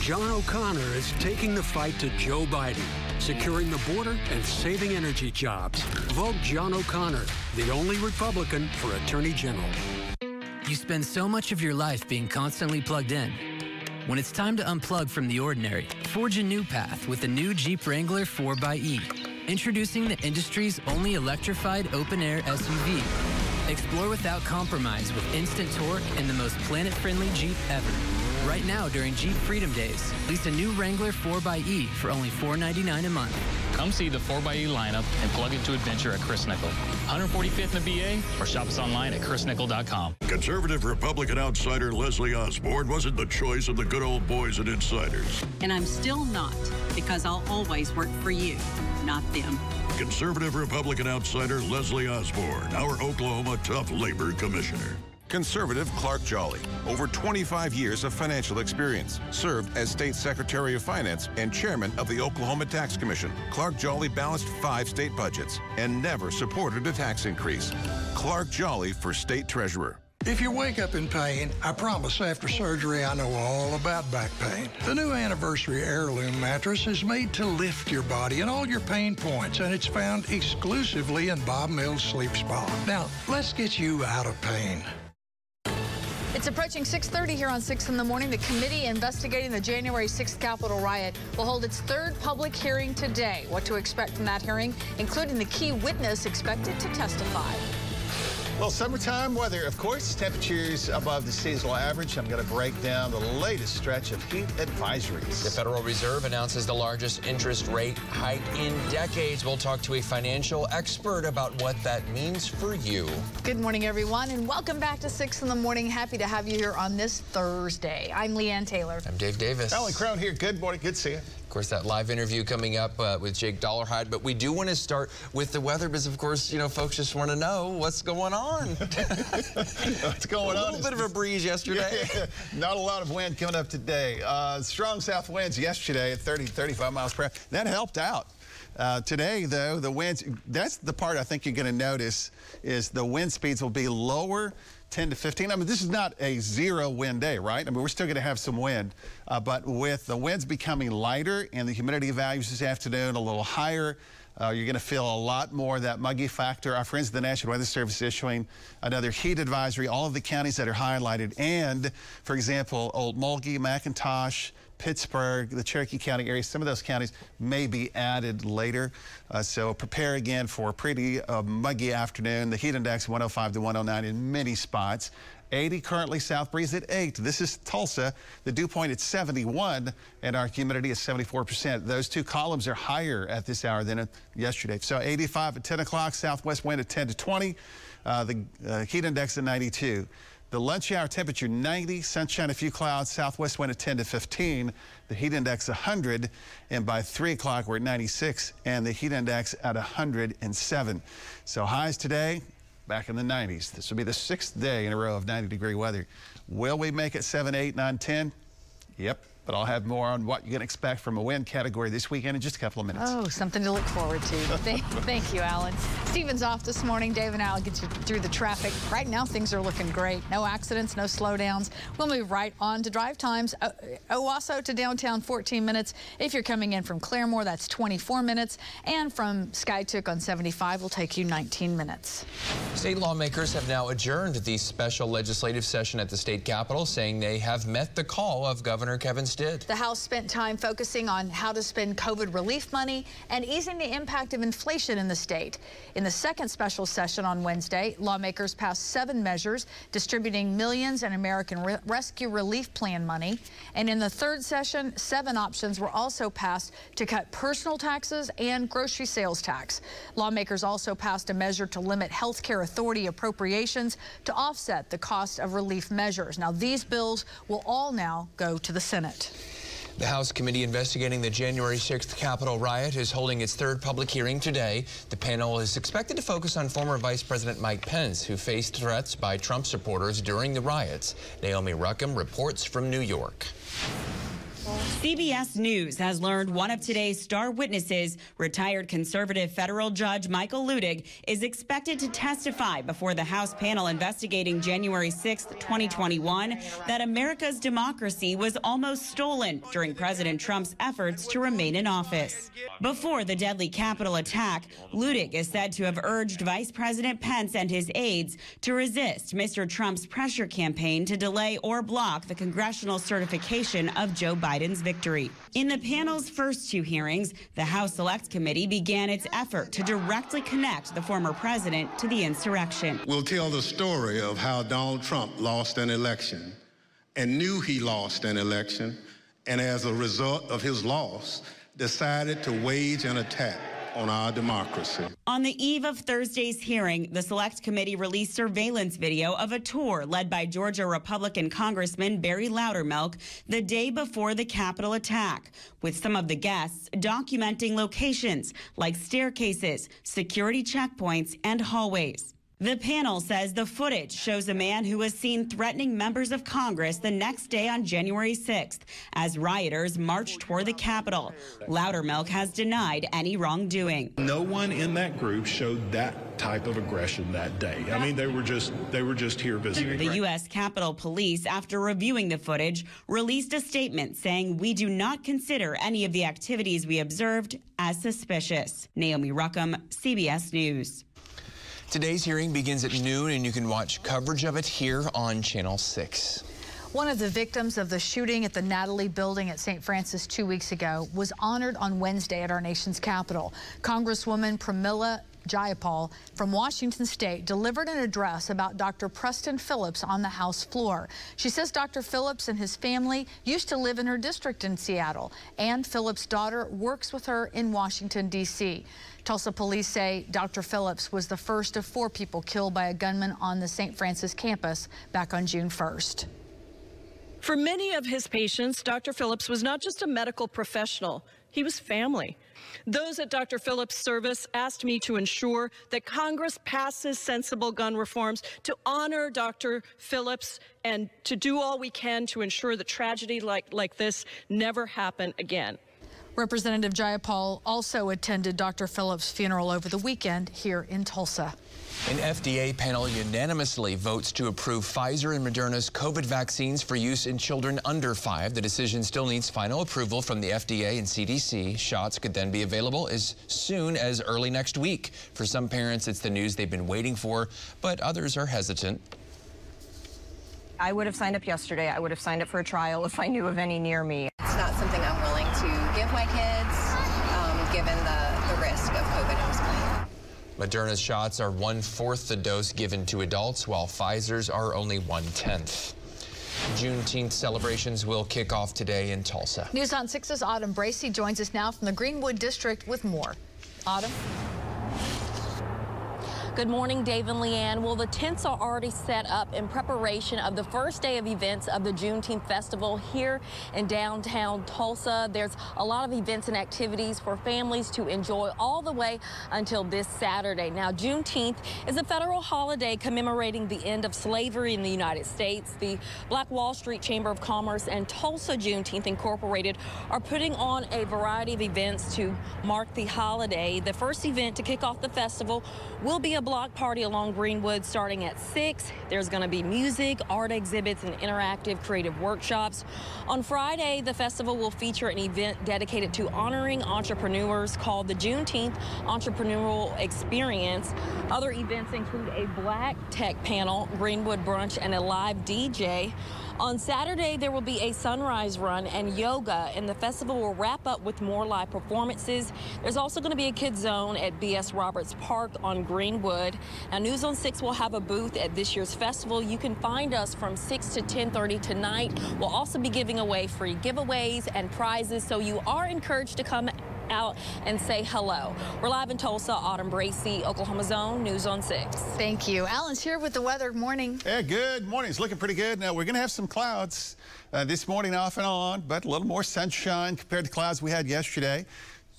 John O'Connor is taking the fight to Joe Biden, securing the border and saving energy jobs. Vote John O'Connor, the only Republican for Attorney General. You spend so much of your life being constantly plugged in. When it's time to unplug from the ordinary, forge a new path with the new Jeep Wrangler four by E. Introducing the industry's only electrified open-air S U V. Explore without compromise with instant torque and the most planet-friendly Jeep ever. Right now during Jeep Freedom Days, lease a new Wrangler four by E for only four ninety-nine a month. Come see the four by E lineup and plug into adventure at Chris Nickel, one forty-fifth and B A, or shop us online at chris nickel dot com. Conservative Republican outsider Leslie Osborne wasn't the choice of the good old boys and insiders. And I'm still not, because I'll always work for you, not them. Conservative Republican outsider Leslie Osborne, our Oklahoma tough labor commissioner. Conservative Clark Jolly, over twenty-five years of financial experience, served as State Secretary of Finance and Chairman of the Oklahoma Tax Commission. Clark Jolly balanced five state budgets and never supported a tax increase. Clark Jolly for State Treasurer. If you wake up in pain, I promise after surgery I know all about back pain. The new Anniversary Heirloom mattress is made to lift your body and all your pain points, and it's found exclusively in Bob Mills Sleep Spa. Now, let's get you out of pain. It's approaching six thirty here on six in the morning. The committee investigating the January sixth Capitol riot will hold its third public hearing today. What to expect from that hearing, including the key witness expected to testify. Well, summertime weather, of course, temperatures above the seasonal average. I'm going to break down the latest stretch of heat advisories. The Federal Reserve announces the largest interest rate hike in decades. We'll talk to a financial expert about what that means for you. Good morning, everyone, and welcome back to six in the morning. Happy to have you here on this Thursday. I'm Leanne Taylor. I'm Dave Davis. Alan Crone here. Good morning. Good to see you. Of course, that live interview coming up uh, with Jake Dollarhide, but we do want to start with the weather because, of course, you know, folks just want to know what's going on. What's going on? A little on bit of a breeze yesterday. Yeah, yeah, yeah. Not a lot of wind coming up today. Uh, strong south winds yesterday at thirty, thirty-five miles per hour. That helped out. Uh, today, though, the winds, that's the part I think you're going to notice is the wind speeds will be lower, ten to fifteen. I mean, this is not a zero wind day, right? I mean, we're still going to have some wind, uh, but with the winds becoming lighter and the humidity values this afternoon a little higher, uh, you're going to feel a lot more that muggy factor. Our friends at the National Weather Service issuing another heat advisory, all of the counties that are highlighted, and, for example, Old Mulgee, McIntosh, Pittsburgh, the Cherokee County area, some of those counties may be added later. Uh, so prepare again for a pretty uh, muggy afternoon. The heat index one oh five to one oh nine in many spots. eighty currently, south breeze at eight. This is Tulsa. The dew point at seventy-one, and our humidity is seventy-four percent. Those two columns are higher at this hour than yesterday. So eighty-five at ten o'clock, southwest wind at ten to twenty. Uh, the uh, heat index at ninety-two. The lunch hour temperature ninety, sunshine a few clouds, southwest wind at ten to fifteen, the heat index one hundred, and by three o'clock we're at ninety-six, and the heat index at one hundred seven. So highs today, back in the nineties. This will be the sixth day in a row of ninety degree weather. Will we make it seven, eight, nine, ten? Yep, but I'll have more on what you can expect from a wind category this weekend in just a couple of minutes. Oh, something to look forward to. thank, thank you, Alan. Steven's off this morning. Dave and I will get you through the traffic. Right now, things are looking great. No accidents, no slowdowns. We'll move right on to drive times. O Owasso to downtown, fourteen minutes. If you're coming in from Claremore, that's twenty-four minutes. And from Skytook on seventy-five will take you nineteen minutes. State lawmakers have now adjourned the special legislative session at the state capitol, saying they have met the call of Governor Kevin did. The House spent time focusing on how to spend COVID relief money and easing the impact of inflation in the state. In the second special session on Wednesday, lawmakers passed seven measures distributing millions in American Re- Rescue Relief Plan money. And in the third session, seven options were also passed to cut personal taxes and grocery sales tax. Lawmakers also passed a measure to limit health care authority appropriations to offset the cost of relief measures. Now, these bills will all now go to the Senate. The House committee investigating the January sixth Capitol riot is holding its third public hearing today. The panel is expected to focus on former Vice President Mike Pence, who faced threats by Trump supporters during the riots. Naomi Ruchim reports from New York. C B S News has learned one of today's star witnesses, retired conservative federal judge Michael Luttig, is expected to testify before the House panel investigating January sixth, twenty twenty-one, that America's democracy was almost stolen during President Trump's efforts to remain in office. Before the deadly Capitol attack, Luttig is said to have urged Vice President Pence and his aides to resist Mister Trump's pressure campaign to delay or block the congressional certification of Joe Biden. Biden's victory. In the panel's first two hearings, the House Select Committee began its effort to directly connect the former president to the insurrection. We'll tell the story of how Donald Trump lost an election and knew he lost an election, and as a result of his loss, decided to wage an attack on our democracy. On the eve of Thursday's hearing, the Select Committee released surveillance video of a tour led by Georgia Republican Congressman Barry Loudermilk the day before the Capitol attack, with some of the guests documenting locations like staircases, security checkpoints, and hallways. The panel says the footage shows a man who was seen threatening members of Congress the next day on January sixth as rioters marched toward the Capitol. Loudermilk has denied any wrongdoing. No one in that group showed that type of aggression that day. I mean, they were just they were just here visiting. The U S. Capitol Police, after reviewing the footage, released a statement saying we do not consider any of the activities we observed as suspicious. Naomi Ruchim, C B S News. Today's hearing begins at noon, and you can watch coverage of it here on Channel six. One of the victims of the shooting at the Natalie building at Saint Francis two weeks ago was honored on Wednesday at our nation's capital. Congresswoman Pramila Jayapal from Washington State delivered an address about Doctor Preston Phillips on the House floor. She says Doctor Phillips and his family used to live in her district in Seattle, and Phillips' daughter works with her in Washington, D C Tulsa police say Doctor Phillips was the first of four people killed by a gunman on the Saint Francis campus back on June first. For many of his patients, Doctor Phillips was not just a medical professional, he was family. Those at Doctor Phillips' service asked me to ensure that Congress passes sensible gun reforms to honor Doctor Phillips and to do all we can to ensure that tragedy like, like this never happen again. Representative Jayapal also attended Doctor Phillips' funeral over the weekend here in Tulsa. An F D A panel unanimously votes to approve Pfizer and Moderna's COVID vaccines for use in children under five. The decision still needs final approval from the F D A and C D C. Shots could then be available as soon as early next week. For some parents, it's the news they've been waiting for, but others are hesitant. I would have signed up yesterday. I would have signed up for a trial if I knew of any near me. It's not something I'm willing to give my kids, um, given the, the risk of COVID exposure. Moderna's shots are one-fourth the dose given to adults, while Pfizer's are only one-tenth. Juneteenth celebrations will kick off today in Tulsa. News on six's Autumn Bracey joins us now from the Greenwood District with more. Autumn? Good morning, Dave and Leanne. Well, the tents are already set up in preparation of the first day of events of the Juneteenth Festival here in downtown Tulsa. There's a lot of events and activities for families to enjoy all the way until this Saturday. Now, Juneteenth is a federal holiday commemorating the end of slavery in the United States. The Black Wall Street Chamber of Commerce and Tulsa Juneteenth Incorporated are putting on a variety of events to mark the holiday. The first event to kick off the festival will be a block party along Greenwood starting at six. There's going to be music, art exhibits, and interactive creative workshops. On Friday, the festival will feature an event dedicated to honoring entrepreneurs called the Juneteenth Entrepreneurial Experience. Other events include a Black Tech panel, Greenwood brunch, and a live D J. On Saturday, there will be a sunrise run and yoga, and the festival will wrap up with more live performances. There's also going to be a kids zone at B S Roberts Park on Greenwood. Now, News on six will have a booth at this year's festival. You can find us from six to ten thirty tonight. We'll also be giving away free giveaways and prizes, so you are encouraged to come out and say hello. We're live in Tulsa. Autumn Bracey, Oklahoma Zone, News on six. Thank you. Alan's here with the weather. Morning. Yeah, good morning. It's looking pretty good. Now, we're going to have some clouds uh, this morning off and on, but a little more sunshine compared to clouds we had yesterday.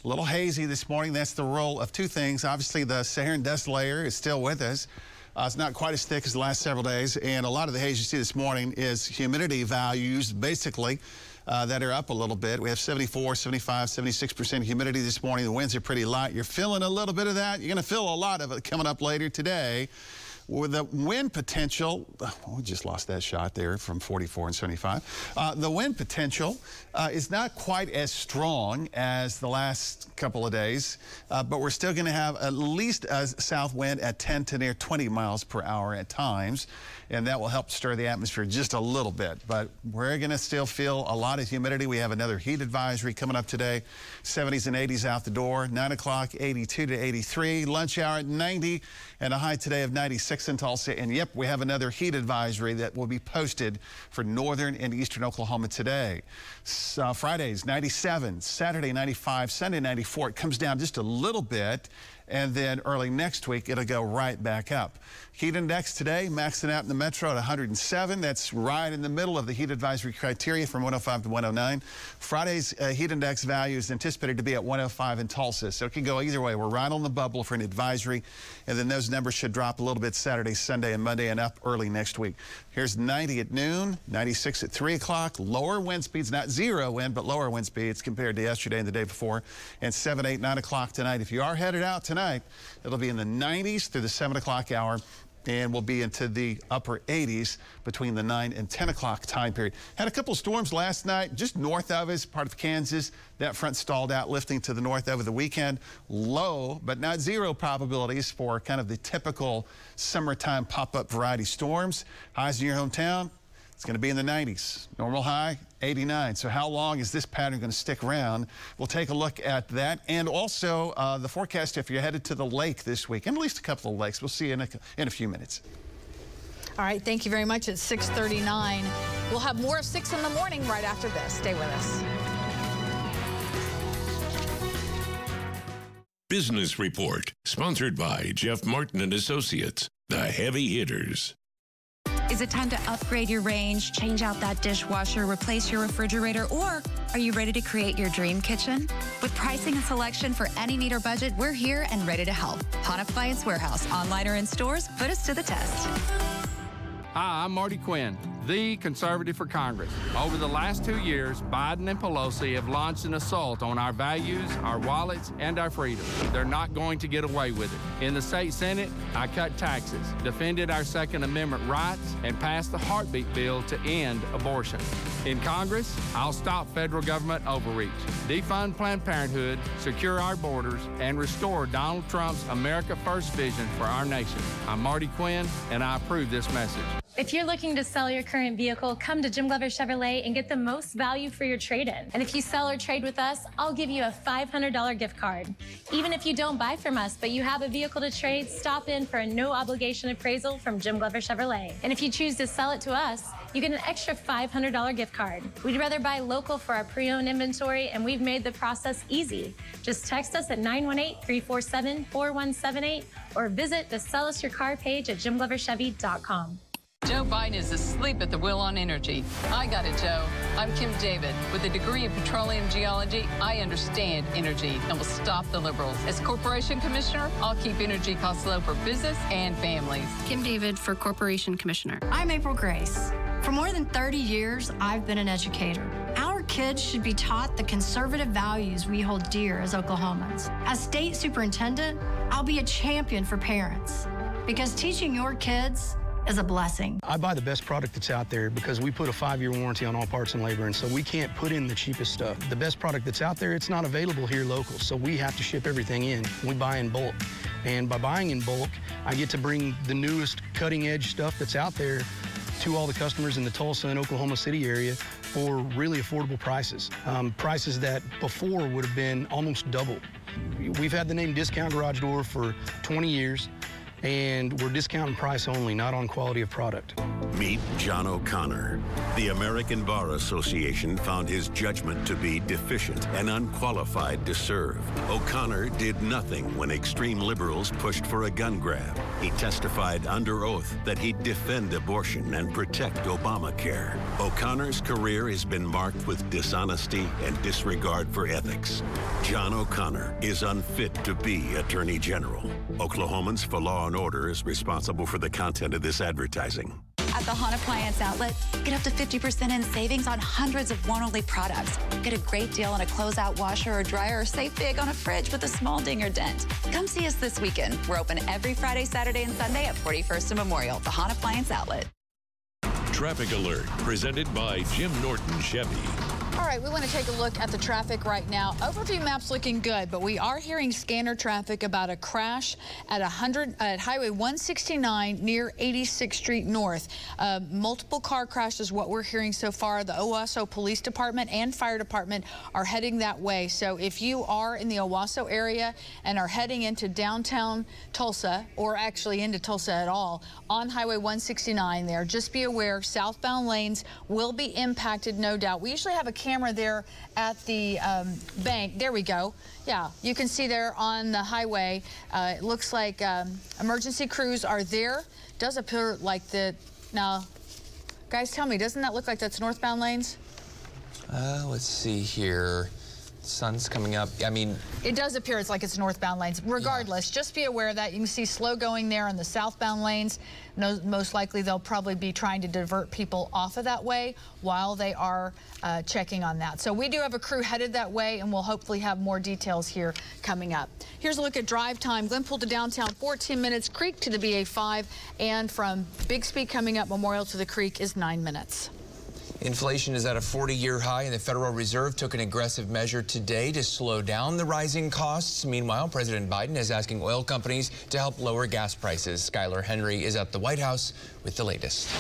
A little hazy this morning. That's the role of two things. Obviously, the Saharan dust layer is still with us. Uh, it's not quite as thick as the last several days, and a lot of the haze you see this morning is humidity values, basically, Uh, that are up a little bit. We have seventy-four, seventy-five, seventy-six percent humidity this morning. The winds are pretty light. You're feeling a little bit of that. You're going to feel a lot of it coming up later today. With the wind potential, oh, we just lost that shot there from forty-four and seventy-five. Uh, the wind potential uh, is not quite as strong as the last couple of days, uh, but we're still going to have at least a south wind at ten to near twenty miles per hour at times, and that will help stir the atmosphere just a little bit. But we're going to still feel a lot of humidity. We have another heat advisory coming up today. seventies and eighties out the door. nine o'clock, eighty-two to eighty-three. Lunch hour at ninety, and a high today of ninety-six. In Tulsa. And yep, we have another heat advisory that will be posted for northern and eastern Oklahoma today. Uh, Fridays ninety-seven, Saturday ninety-five, Sunday ninety-four. It comes down just a little bit and then early next week it'll go right back up. Heat index today maxing out in the metro at one hundred seven. That's right in the middle of the heat advisory criteria from one oh five to one oh nine. Friday's uh, heat index value is anticipated to be at one oh five in Tulsa, so it can go either way. We're right on the bubble for an advisory, and then those numbers should drop a little bit Saturday, Sunday, and Monday, and up early next week. Here's ninety at noon, ninety-six at three o'clock. Lower wind speeds, not zero wind, but lower wind speeds compared to yesterday and the day before. And seven, eight, nine o'clock tonight. If you are headed out tonight, it'll be in the nineties through the seven o'clock hour, and we'll be into the upper eighties between the nine and ten o'clock time period. Had a couple storms last night, just north of us, part of Kansas. That front stalled out, lifting to the north over the weekend. Low, but not zero probabilities for kind of the typical summertime pop-up variety storms. Highs in your hometown, it's going to be in the nineties. Normal high, eighty-nine. So how long is this pattern going to stick around? We'll take a look at that. And also uh, the forecast if you're headed to the lake this week, and at least a couple of lakes. We'll see you in a, in a few minutes. All right. Thank you very much. It's six thirty-nine. We'll have more of six in the morning right after this. Stay with us. Business Report, sponsored by Jeff Martin and Associates, the heavy hitters. Is it time to upgrade your range, change out that dishwasher, replace your refrigerator, or are you ready to create your dream kitchen? With pricing and selection for any need or budget, we're here and ready to help. Hahn Appliance Warehouse, online or in stores, put us to the test. Hi, I'm Marty Quinn, the conservative for Congress. Over the last two years, Biden and Pelosi have launched an assault on our values, our wallets, and our freedom. They're not going to get away with it. In the state Senate, I cut taxes, defended our Second Amendment rights, and passed the heartbeat bill to end abortion. In Congress, I'll stop federal government overreach, defund Planned Parenthood, secure our borders, and restore Donald Trump's America First vision for our nation. I'm Marty Quinn, and I approve this message. If you're looking to sell your current vehicle, come to Jim Glover Chevrolet and get the most value for your trade-in. And if you sell or trade with us, I'll give you a five hundred dollar gift card. Even if you don't buy from us, but you have a vehicle to trade, stop in for a no-obligation appraisal from Jim Glover Chevrolet. And if you choose to sell it to us, you get an extra five hundred dollar gift card. We'd rather buy local for our pre-owned inventory, and we've made the process easy. Just text us at nine one eight, three four seven, four one seven eight or visit the Sell Us Your Car page at jim glover chevy dot com. Joe Biden is asleep at the wheel on energy. I got it, Joe. I'm Kim David. With a degree in petroleum geology, I understand energy and will stop the liberals. As Corporation Commissioner, I'll keep energy costs low for business and families. Kim David for Corporation Commissioner. I'm April Grace. For more than thirty years, I've been an educator. Our kids should be taught the conservative values we hold dear as Oklahomans. As state superintendent, I'll be a champion for parents because teaching your kids is a blessing. I buy the best product that's out there because we put a five-year warranty on all parts and labor, and so we can't put in the cheapest stuff. The best product that's out there, it's not available here local, so we have to ship everything in. We buy in bulk, and by buying in bulk, I get to bring the newest cutting-edge stuff that's out there to all the customers in the Tulsa and Oklahoma City area for really affordable prices, um, prices that before would have been almost double. We've had the name Discount Garage Door for twenty years, and we're discounting price only, not on quality of product. Meet John O'Connor. The American Bar Association found his judgment to be deficient and unqualified to serve. O'Connor did nothing when extreme liberals pushed for a gun grab. He testified under oath that he'd defend abortion and protect Obamacare. O'Connor's career has been marked with dishonesty and disregard for ethics. John O'Connor is unfit to be Attorney General. Oklahomans for Law and Order is responsible for the content of this advertising. At the Hahn Appliance Outlet, get up to fifty percent in savings on hundreds of warranty products. Get a great deal on a closeout washer or dryer, or save big on a fridge with a small ding or dent. Come see us this weekend. We're open every Friday, Saturday, and Sunday at forty-first and Memorial, the Hahn Appliance Outlet. Traffic Alert, presented by Jim Norton Chevy. All right, we want to take a look at the traffic right now. Overview map's looking good, but we are hearing scanner traffic about a crash at one hundred at Highway one sixty-nine near eighty-sixth Street North. Uh, multiple car crashes, what we're hearing so far. The Owasso Police Department and Fire Department are heading that way. So if you are in the Owasso area and are heading into downtown Tulsa, or actually into Tulsa at all, on Highway one sixty-nine there, just be aware southbound lanes will be impacted, no doubt. We usually have a camera there at the um, bank. There we go. Yeah, you can see there on the highway. Uh, it looks like um, emergency crews are there. Does appear like the now, guys, tell me, doesn't that look like that's northbound lanes? Uh, let's see here. Sun's coming up. I mean, it does appear it's like it's northbound lanes. Regardless, yeah. Just be aware of that. You can see slow going there on the southbound lanes. No, most likely they'll probably be trying to divert people off of that way while they are uh, checking on that. So we do have a crew headed that way, and we'll hopefully have more details here coming up. Here's a look at drive time. Glenpool to downtown, fourteen minutes. Creek to the B A five, and from Bixby coming up Memorial to the Creek is nine minutes. Inflation is at a forty-year high, and the Federal Reserve took an aggressive measure today to slow down the rising costs. Meanwhile, President Biden is asking oil companies to help lower gas prices. Skyler Henry is at the White House with the latest.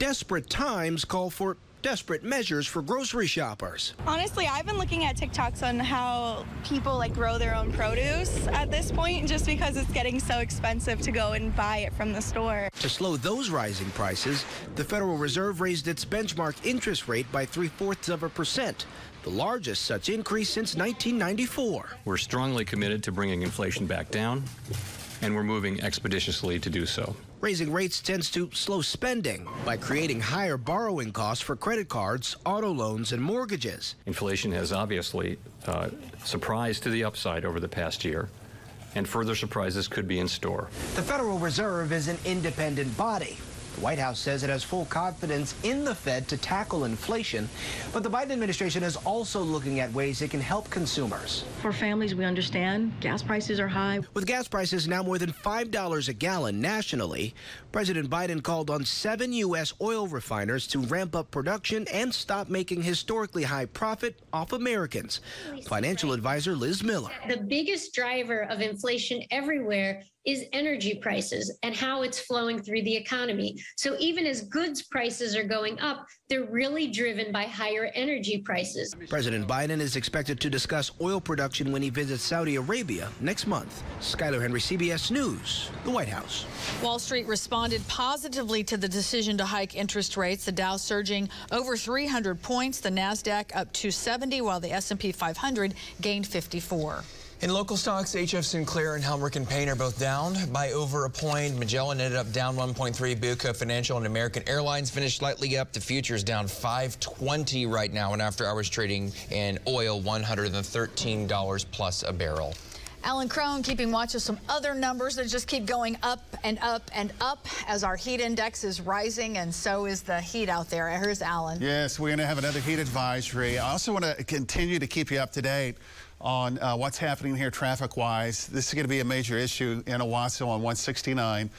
Desperate times call for desperate measures for grocery shoppers. Honestly, I've been looking at TikToks on how people like grow their own produce at this point, just because it's getting so expensive to go and buy it from the store. To slow those rising prices, the Federal Reserve raised its benchmark interest rate by three-fourths of a percent, the largest such increase since nineteen ninety-four. We're strongly committed to bringing inflation back down, and we're moving expeditiously to do so. Raising rates tends to slow spending by creating higher borrowing costs for credit cards, auto loans, and mortgages. Inflation has obviously uh, surprised to the upside over the past year, and further surprises could be in store. The Federal Reserve is an independent body. The White House says it has full confidence in the Fed to tackle inflation, but the Biden administration is also looking at ways it can help consumers. For families, we understand gas prices are high. With gas prices now more than five dollars a gallon nationally, President Biden called on seven U S oil refiners to ramp up production and stop making historically high profit off Americans. Financial advisor Liz Miller. The biggest driver of inflation everywhere is energy prices and how it's flowing through the economy. So even as goods prices are going up, they're really driven by higher energy prices. President Biden is expected to discuss oil production when he visits Saudi Arabia next month. Skyler Henry, C B S News, the White House. Wall Street responded positively to the decision to hike interest rates, the Dow surging over three hundred points, the Nasdaq up two seventy, while the S and P five hundred gained fifty-four. In local stocks, H F Sinclair and Helmrich and Payne are both down by over a point. Magellan ended up down one point three. Buco Financial and American Airlines finished slightly up. The futures down five twenty right now in after-hours trading, and oil one hundred thirteen dollars plus a barrel. Alan Crone keeping watch of some other numbers that just keep going up and up and up as our heat index is rising, and so is the heat out there. Here's Alan. Yes, we're going to have another heat advisory. I also want to continue to keep you up to date on uh, what's happening here traffic-wise. This is going to be a major issue in Owasso on one sixty-nine.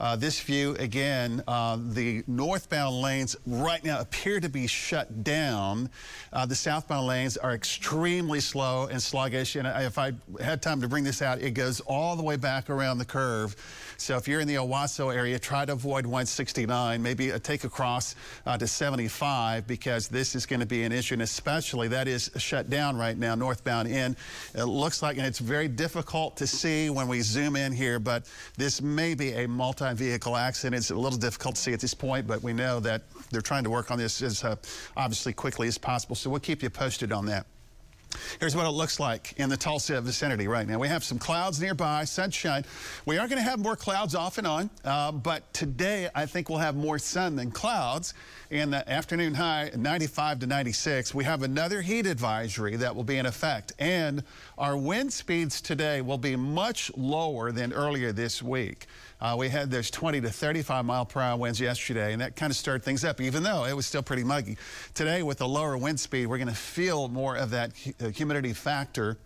Uh, this view, again, uh, the northbound lanes right now appear to be shut down. Uh, the southbound lanes are extremely slow and sluggish, and if I had time to bring this out, it goes all the way back around the curve. So if you're in the Owasso area, try to avoid one sixty-nine, maybe a take across uh, to seventy-five, because this is going to be an issue, and especially that is shut down right now, northbound end. It looks like, and it's very difficult to see when we zoom in here, but this may be a multi vehicle accident. It's a little difficult to see at this point, but we know that they're trying to work on this as uh, obviously quickly as possible, so we'll keep you posted on that. Here's what it looks like in the Tulsa vicinity right now. We have some clouds nearby, sunshine. We are going to have more clouds off and on, uh, but today I think we'll have more sun than clouds. In the afternoon high, ninety-five to ninety-six. We have another heat advisory that will be in effect, and our wind speeds today will be much lower than earlier this week. Uh, we had those twenty to thirty-five mile per hour winds yesterday, and that kind of stirred things up, even though it was still pretty muggy. Today, with the lower wind speed, we're going to feel more of that humidity factor.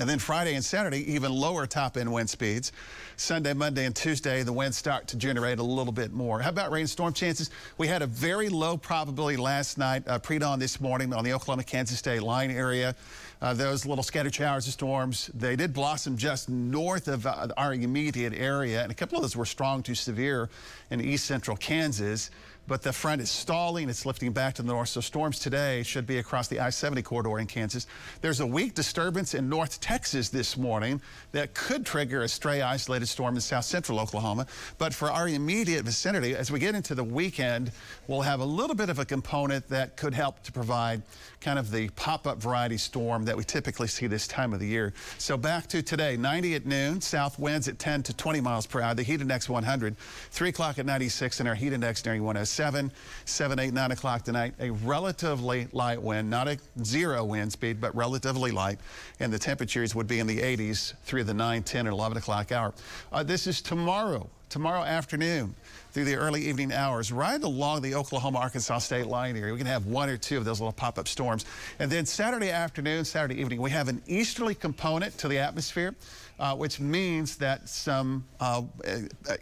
And then Friday and Saturday, even lower top-end wind speeds. Sunday, Monday, and Tuesday, the winds start to generate a little bit more. How about rain and storm chances? We had a very low probability last night, uh, pre-dawn this morning on the Oklahoma-Kansas State line area. Uh, those little scattered showers and storms, they did blossom just north of uh, our immediate area, and a couple of those were strong to severe in east central Kansas. but the front is stalling. It's lifting back to the north, so storms today should be across the I seventy corridor in Kansas. There's a weak disturbance in North Texas this morning that could trigger a stray isolated storm in south central Oklahoma. But for our immediate vicinity, as we get into the weekend, we'll have a little bit of a component that could help to provide kind of the pop-up variety storm that we typically see this time of the year. So back to today, ninety at noon, south winds at ten to twenty miles per hour, the heat index one hundred, three o'clock at ninety-six, and our heat index nearing one oh seven, seven, eight, nine o'clock tonight, a relatively light wind, not a zero wind speed, but relatively light, and the temperatures would be in the eighties through the nine, ten, and eleven o'clock hour. Uh, this is tomorrow. Tomorrow afternoon through the early evening hours, right along the Oklahoma-Arkansas state line area, we can have one or two of those little pop-up storms. And then Saturday afternoon, Saturday evening, we have an easterly component to the atmosphere, uh, which means that some uh,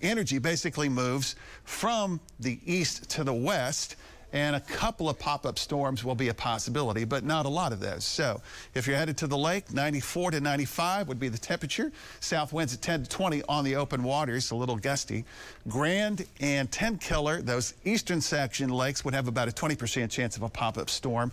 energy basically moves from the east to the west, and a couple of pop-up storms will be a possibility, but not a lot of those. So if you're headed to the lake, ninety-four to ninety-five would be the temperature. South winds at ten to twenty on the open waters, a little gusty. Grand and Tenkiller, those eastern section lakes, would have about a twenty percent chance of a pop-up storm.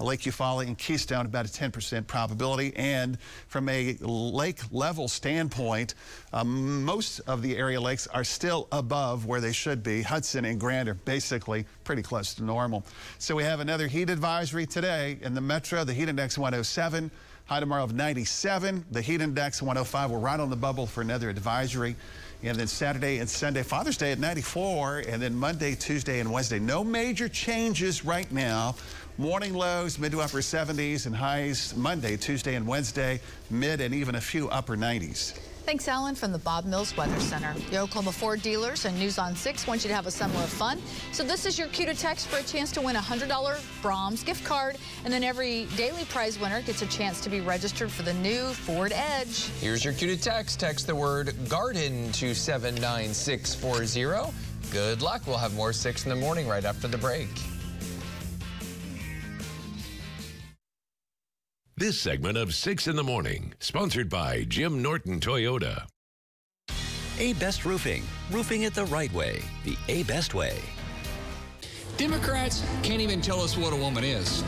Lake Eufaula and Keystone, about a ten percent probability. And from a lake level standpoint, uh, most of the area lakes are still above where they should be. Hudson and Grand are basically pretty close to normal. So we have another heat advisory today in the metro, the heat index one oh seven, high tomorrow of ninety-seven, the heat index one oh five. We're right on the bubble for another advisory. And then Saturday and Sunday, Father's Day at ninety-four, and then Monday, Tuesday, and Wednesday. No major changes right now. Morning lows, mid to upper seventies, and highs Monday, Tuesday, and Wednesday, mid and even a few upper nineties. Thanks, Alan, from the Bob Mills Weather Center. Your Oklahoma Ford dealers and News on six want you to have a summer of fun. So this is your cue to text for a chance to win a one hundred dollar Brahms gift card. And then every daily prize winner gets a chance to be registered for the new Ford Edge. Here's your cue to text. Text the word garden to seven nine six four zero. Good luck. We'll have more six in the morning right after the break. This segment of six in the Morning, sponsored by Jim Norton Toyota. A-Best Roofing, roofing it the right way, the A-Best way. Democrats can't even tell us what a woman is.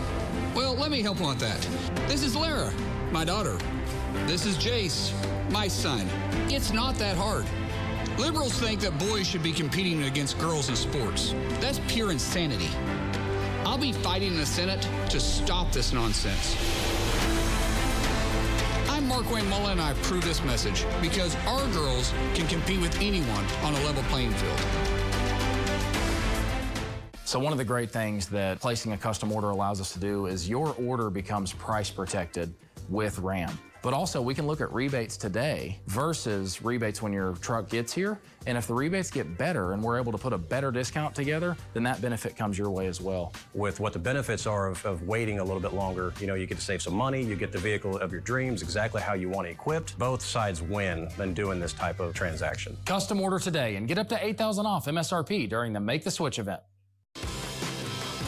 Well, let me help you with that. This is Lara, my daughter. This is Jace, my son. It's not that hard. Liberals think that boys should be competing against girls in sports. That's pure insanity. I'll be fighting in the Senate to stop this nonsense. Mark Wayne Mullen and I approve this message because our girls can compete with anyone on a level playing field. So one of the great things that placing a custom order allows us to do is your order becomes price protected with RAM. But also we can look at rebates today versus rebates when your truck gets here. And if the rebates get better and we're able to put a better discount together, then that benefit comes your way as well. With what the benefits are of, of waiting a little bit longer, you know, you get to save some money, you get the vehicle of your dreams, exactly how you want it equipped. Both sides win when doing this type of transaction. Custom order today and get up to eight thousand dollars off M S R P during the Make the Switch event.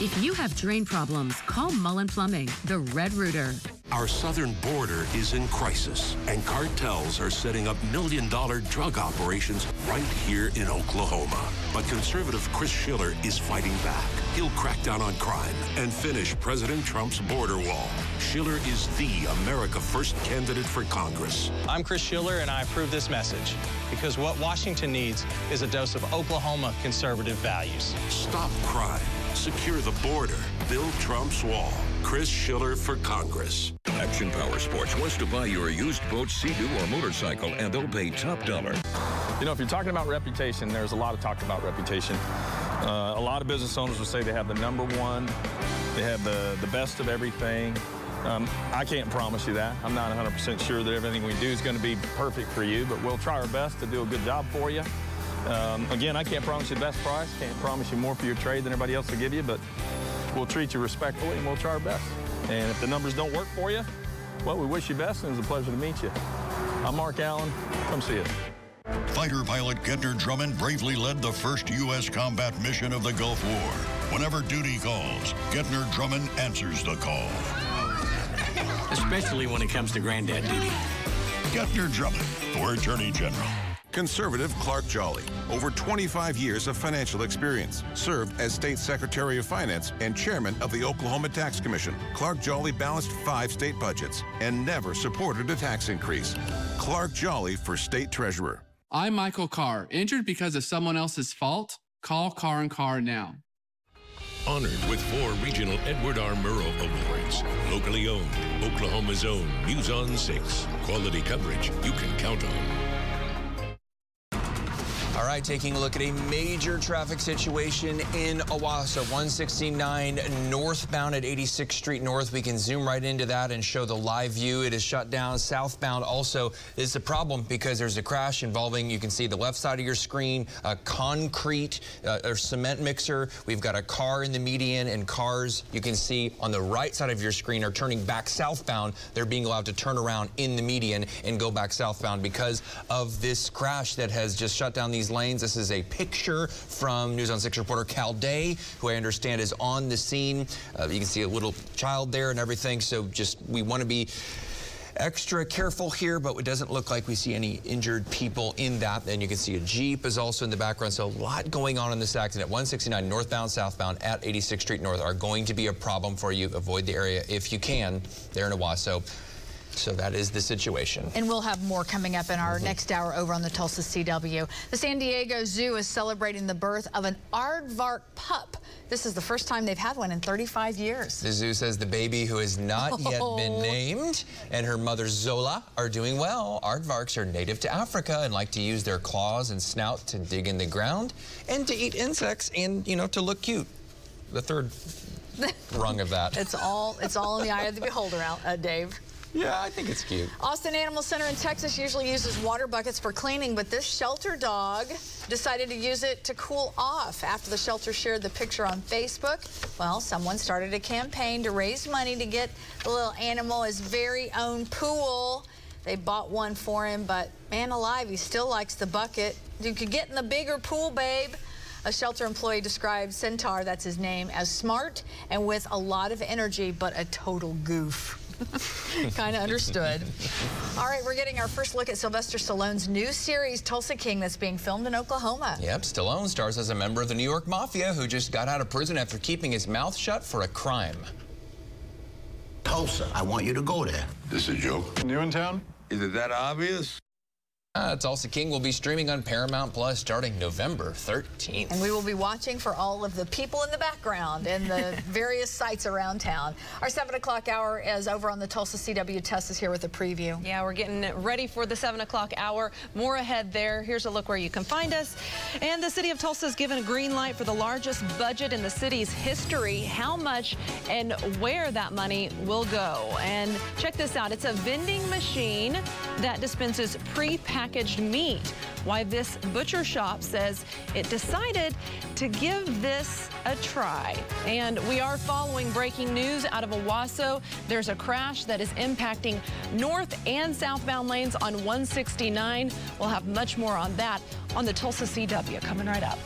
If you have drain problems, call Mullen Plumbing, the Red Rooter. Our southern border is in crisis, and cartels are setting up million-dollar drug operations right here in Oklahoma. But conservative Chris Schiller is fighting back. He'll crack down on crime and finish President Trump's border wall. Schiller is the America First candidate for Congress. I'm Chris Schiller, and I approve this message because what Washington needs is a dose of Oklahoma conservative values. Stop crime. Secure the border. Build Trump's wall. Chris Schiller for Congress. Action Power Sports wants to buy your used boat, sea-doo, or motorcycle, and they'll pay top dollar. You know, if you're talking about reputation, there's a lot of talk about reputation. Uh, a lot of business owners will say they have the number one, they have the, the best of everything. Um, I can't promise you that. I'm not one hundred percent sure that everything we do is going to be perfect for you, but we'll try our best to do a good job for you. Um, again, I can't promise you the best price, can't promise you more for your trade than everybody else will give you, but we'll treat you respectfully and we'll try our best. And if the numbers don't work for you, well, we wish you best, and it was a pleasure to meet you. I'm Mark Allen. Come see us. Fighter pilot Kedner Drummond bravely led the first U S combat mission of the Gulf War. Whenever duty calls, Kedner Drummond answers the call. Especially when it comes to granddad duty. Kedner Drummond for Attorney General. Conservative Clark Jolly, over twenty-five years of financial experience, served as State Secretary of Finance and Chairman of the Oklahoma Tax Commission. Clark Jolly balanced five state budgets and never supported a tax increase. Clark Jolly for State Treasurer. I'm Michael Carr. Injured because of someone else's fault? Call Carr and Carr now. Honored with four regional Edward R. Murrow Awards. Locally owned, Oklahoma's own, News on six. Quality coverage you can count on. All right, taking a look at a major traffic situation in Owasso, one sixty-nine northbound at eighty-sixth Street North. We can zoom right into that and show the live view. It is shut down. Southbound also is a problem because there's a crash involving, you can see the left side of your screen, a concrete uh, or cement mixer. We've got a car in the median, and cars you can see on the right side of your screen are turning back southbound. They're being allowed to turn around in the median and go back southbound because of this crash that has just shut down these lanes. This is a picture from News on six reporter Cal Day, who I understand is on the scene. Uh, you can see a little child there and everything, so just we want to be extra careful here, but it doesn't look like we see any injured people in that. And you can see a Jeep is also in the background, so a lot going on in this accident. one sixty-nine northbound, southbound at eighty-sixth Street North are going to be a problem for you. Avoid the area if you can there in Owasso. So that is the situation. And we'll have more coming up in our mm-hmm. next hour over on the Tulsa C W. The San Diego Zoo is celebrating the birth of an aardvark pup. This is the first time they've had one in thirty-five years. The zoo says the baby, who has not yet oh. been named, and her mother Zola are doing well. Aardvarks are native to Africa and like to use their claws and snout to dig in the ground and to eat insects and, you know, to look cute. The third rung of that. It's all, it's all in the eye of the beholder, uh, Dave. Yeah, I think it's cute. Austin Animal Center in Texas usually uses water buckets for cleaning, but this shelter dog decided to use it to cool off after the shelter shared the picture on Facebook. Well, someone started a campaign to raise money to get the little animal his very own pool. They bought one for him, but man alive, he still likes the bucket. You could get in the bigger pool, babe. A shelter employee described Centaur, that's his name, as smart and with a lot of energy, but a total goof. Kind of understood. All right, we're getting our first look at Sylvester Stallone's new series, Tulsa King, that's being filmed in Oklahoma. Yep, Stallone stars as a member of the New York Mafia who just got out of prison after keeping his mouth shut for a crime. Tulsa, I want you to go there. This is a joke. New in town? Is it that obvious? Uh, Tulsa King will be streaming on Paramount Plus starting November thirteenth. And we will be watching for all of the people in the background and the various sites around town. Our seven o'clock hour is over on the Tulsa C W. Tess is here with a preview. Yeah, we're getting ready for the seven o'clock hour. More ahead there. Here's a look where you can find us. And the city of Tulsa has given a green light for the largest budget in the city's history. How much and where that money will go. And check this out. It's a vending machine that dispenses pre-packaged packaged meat. Why this butcher shop says it decided to give this a try. And we are following breaking news out of Owasso. There's a crash that is impacting north and southbound lanes on one sixty-nine. We'll have much more on that on the Tulsa C W coming right up.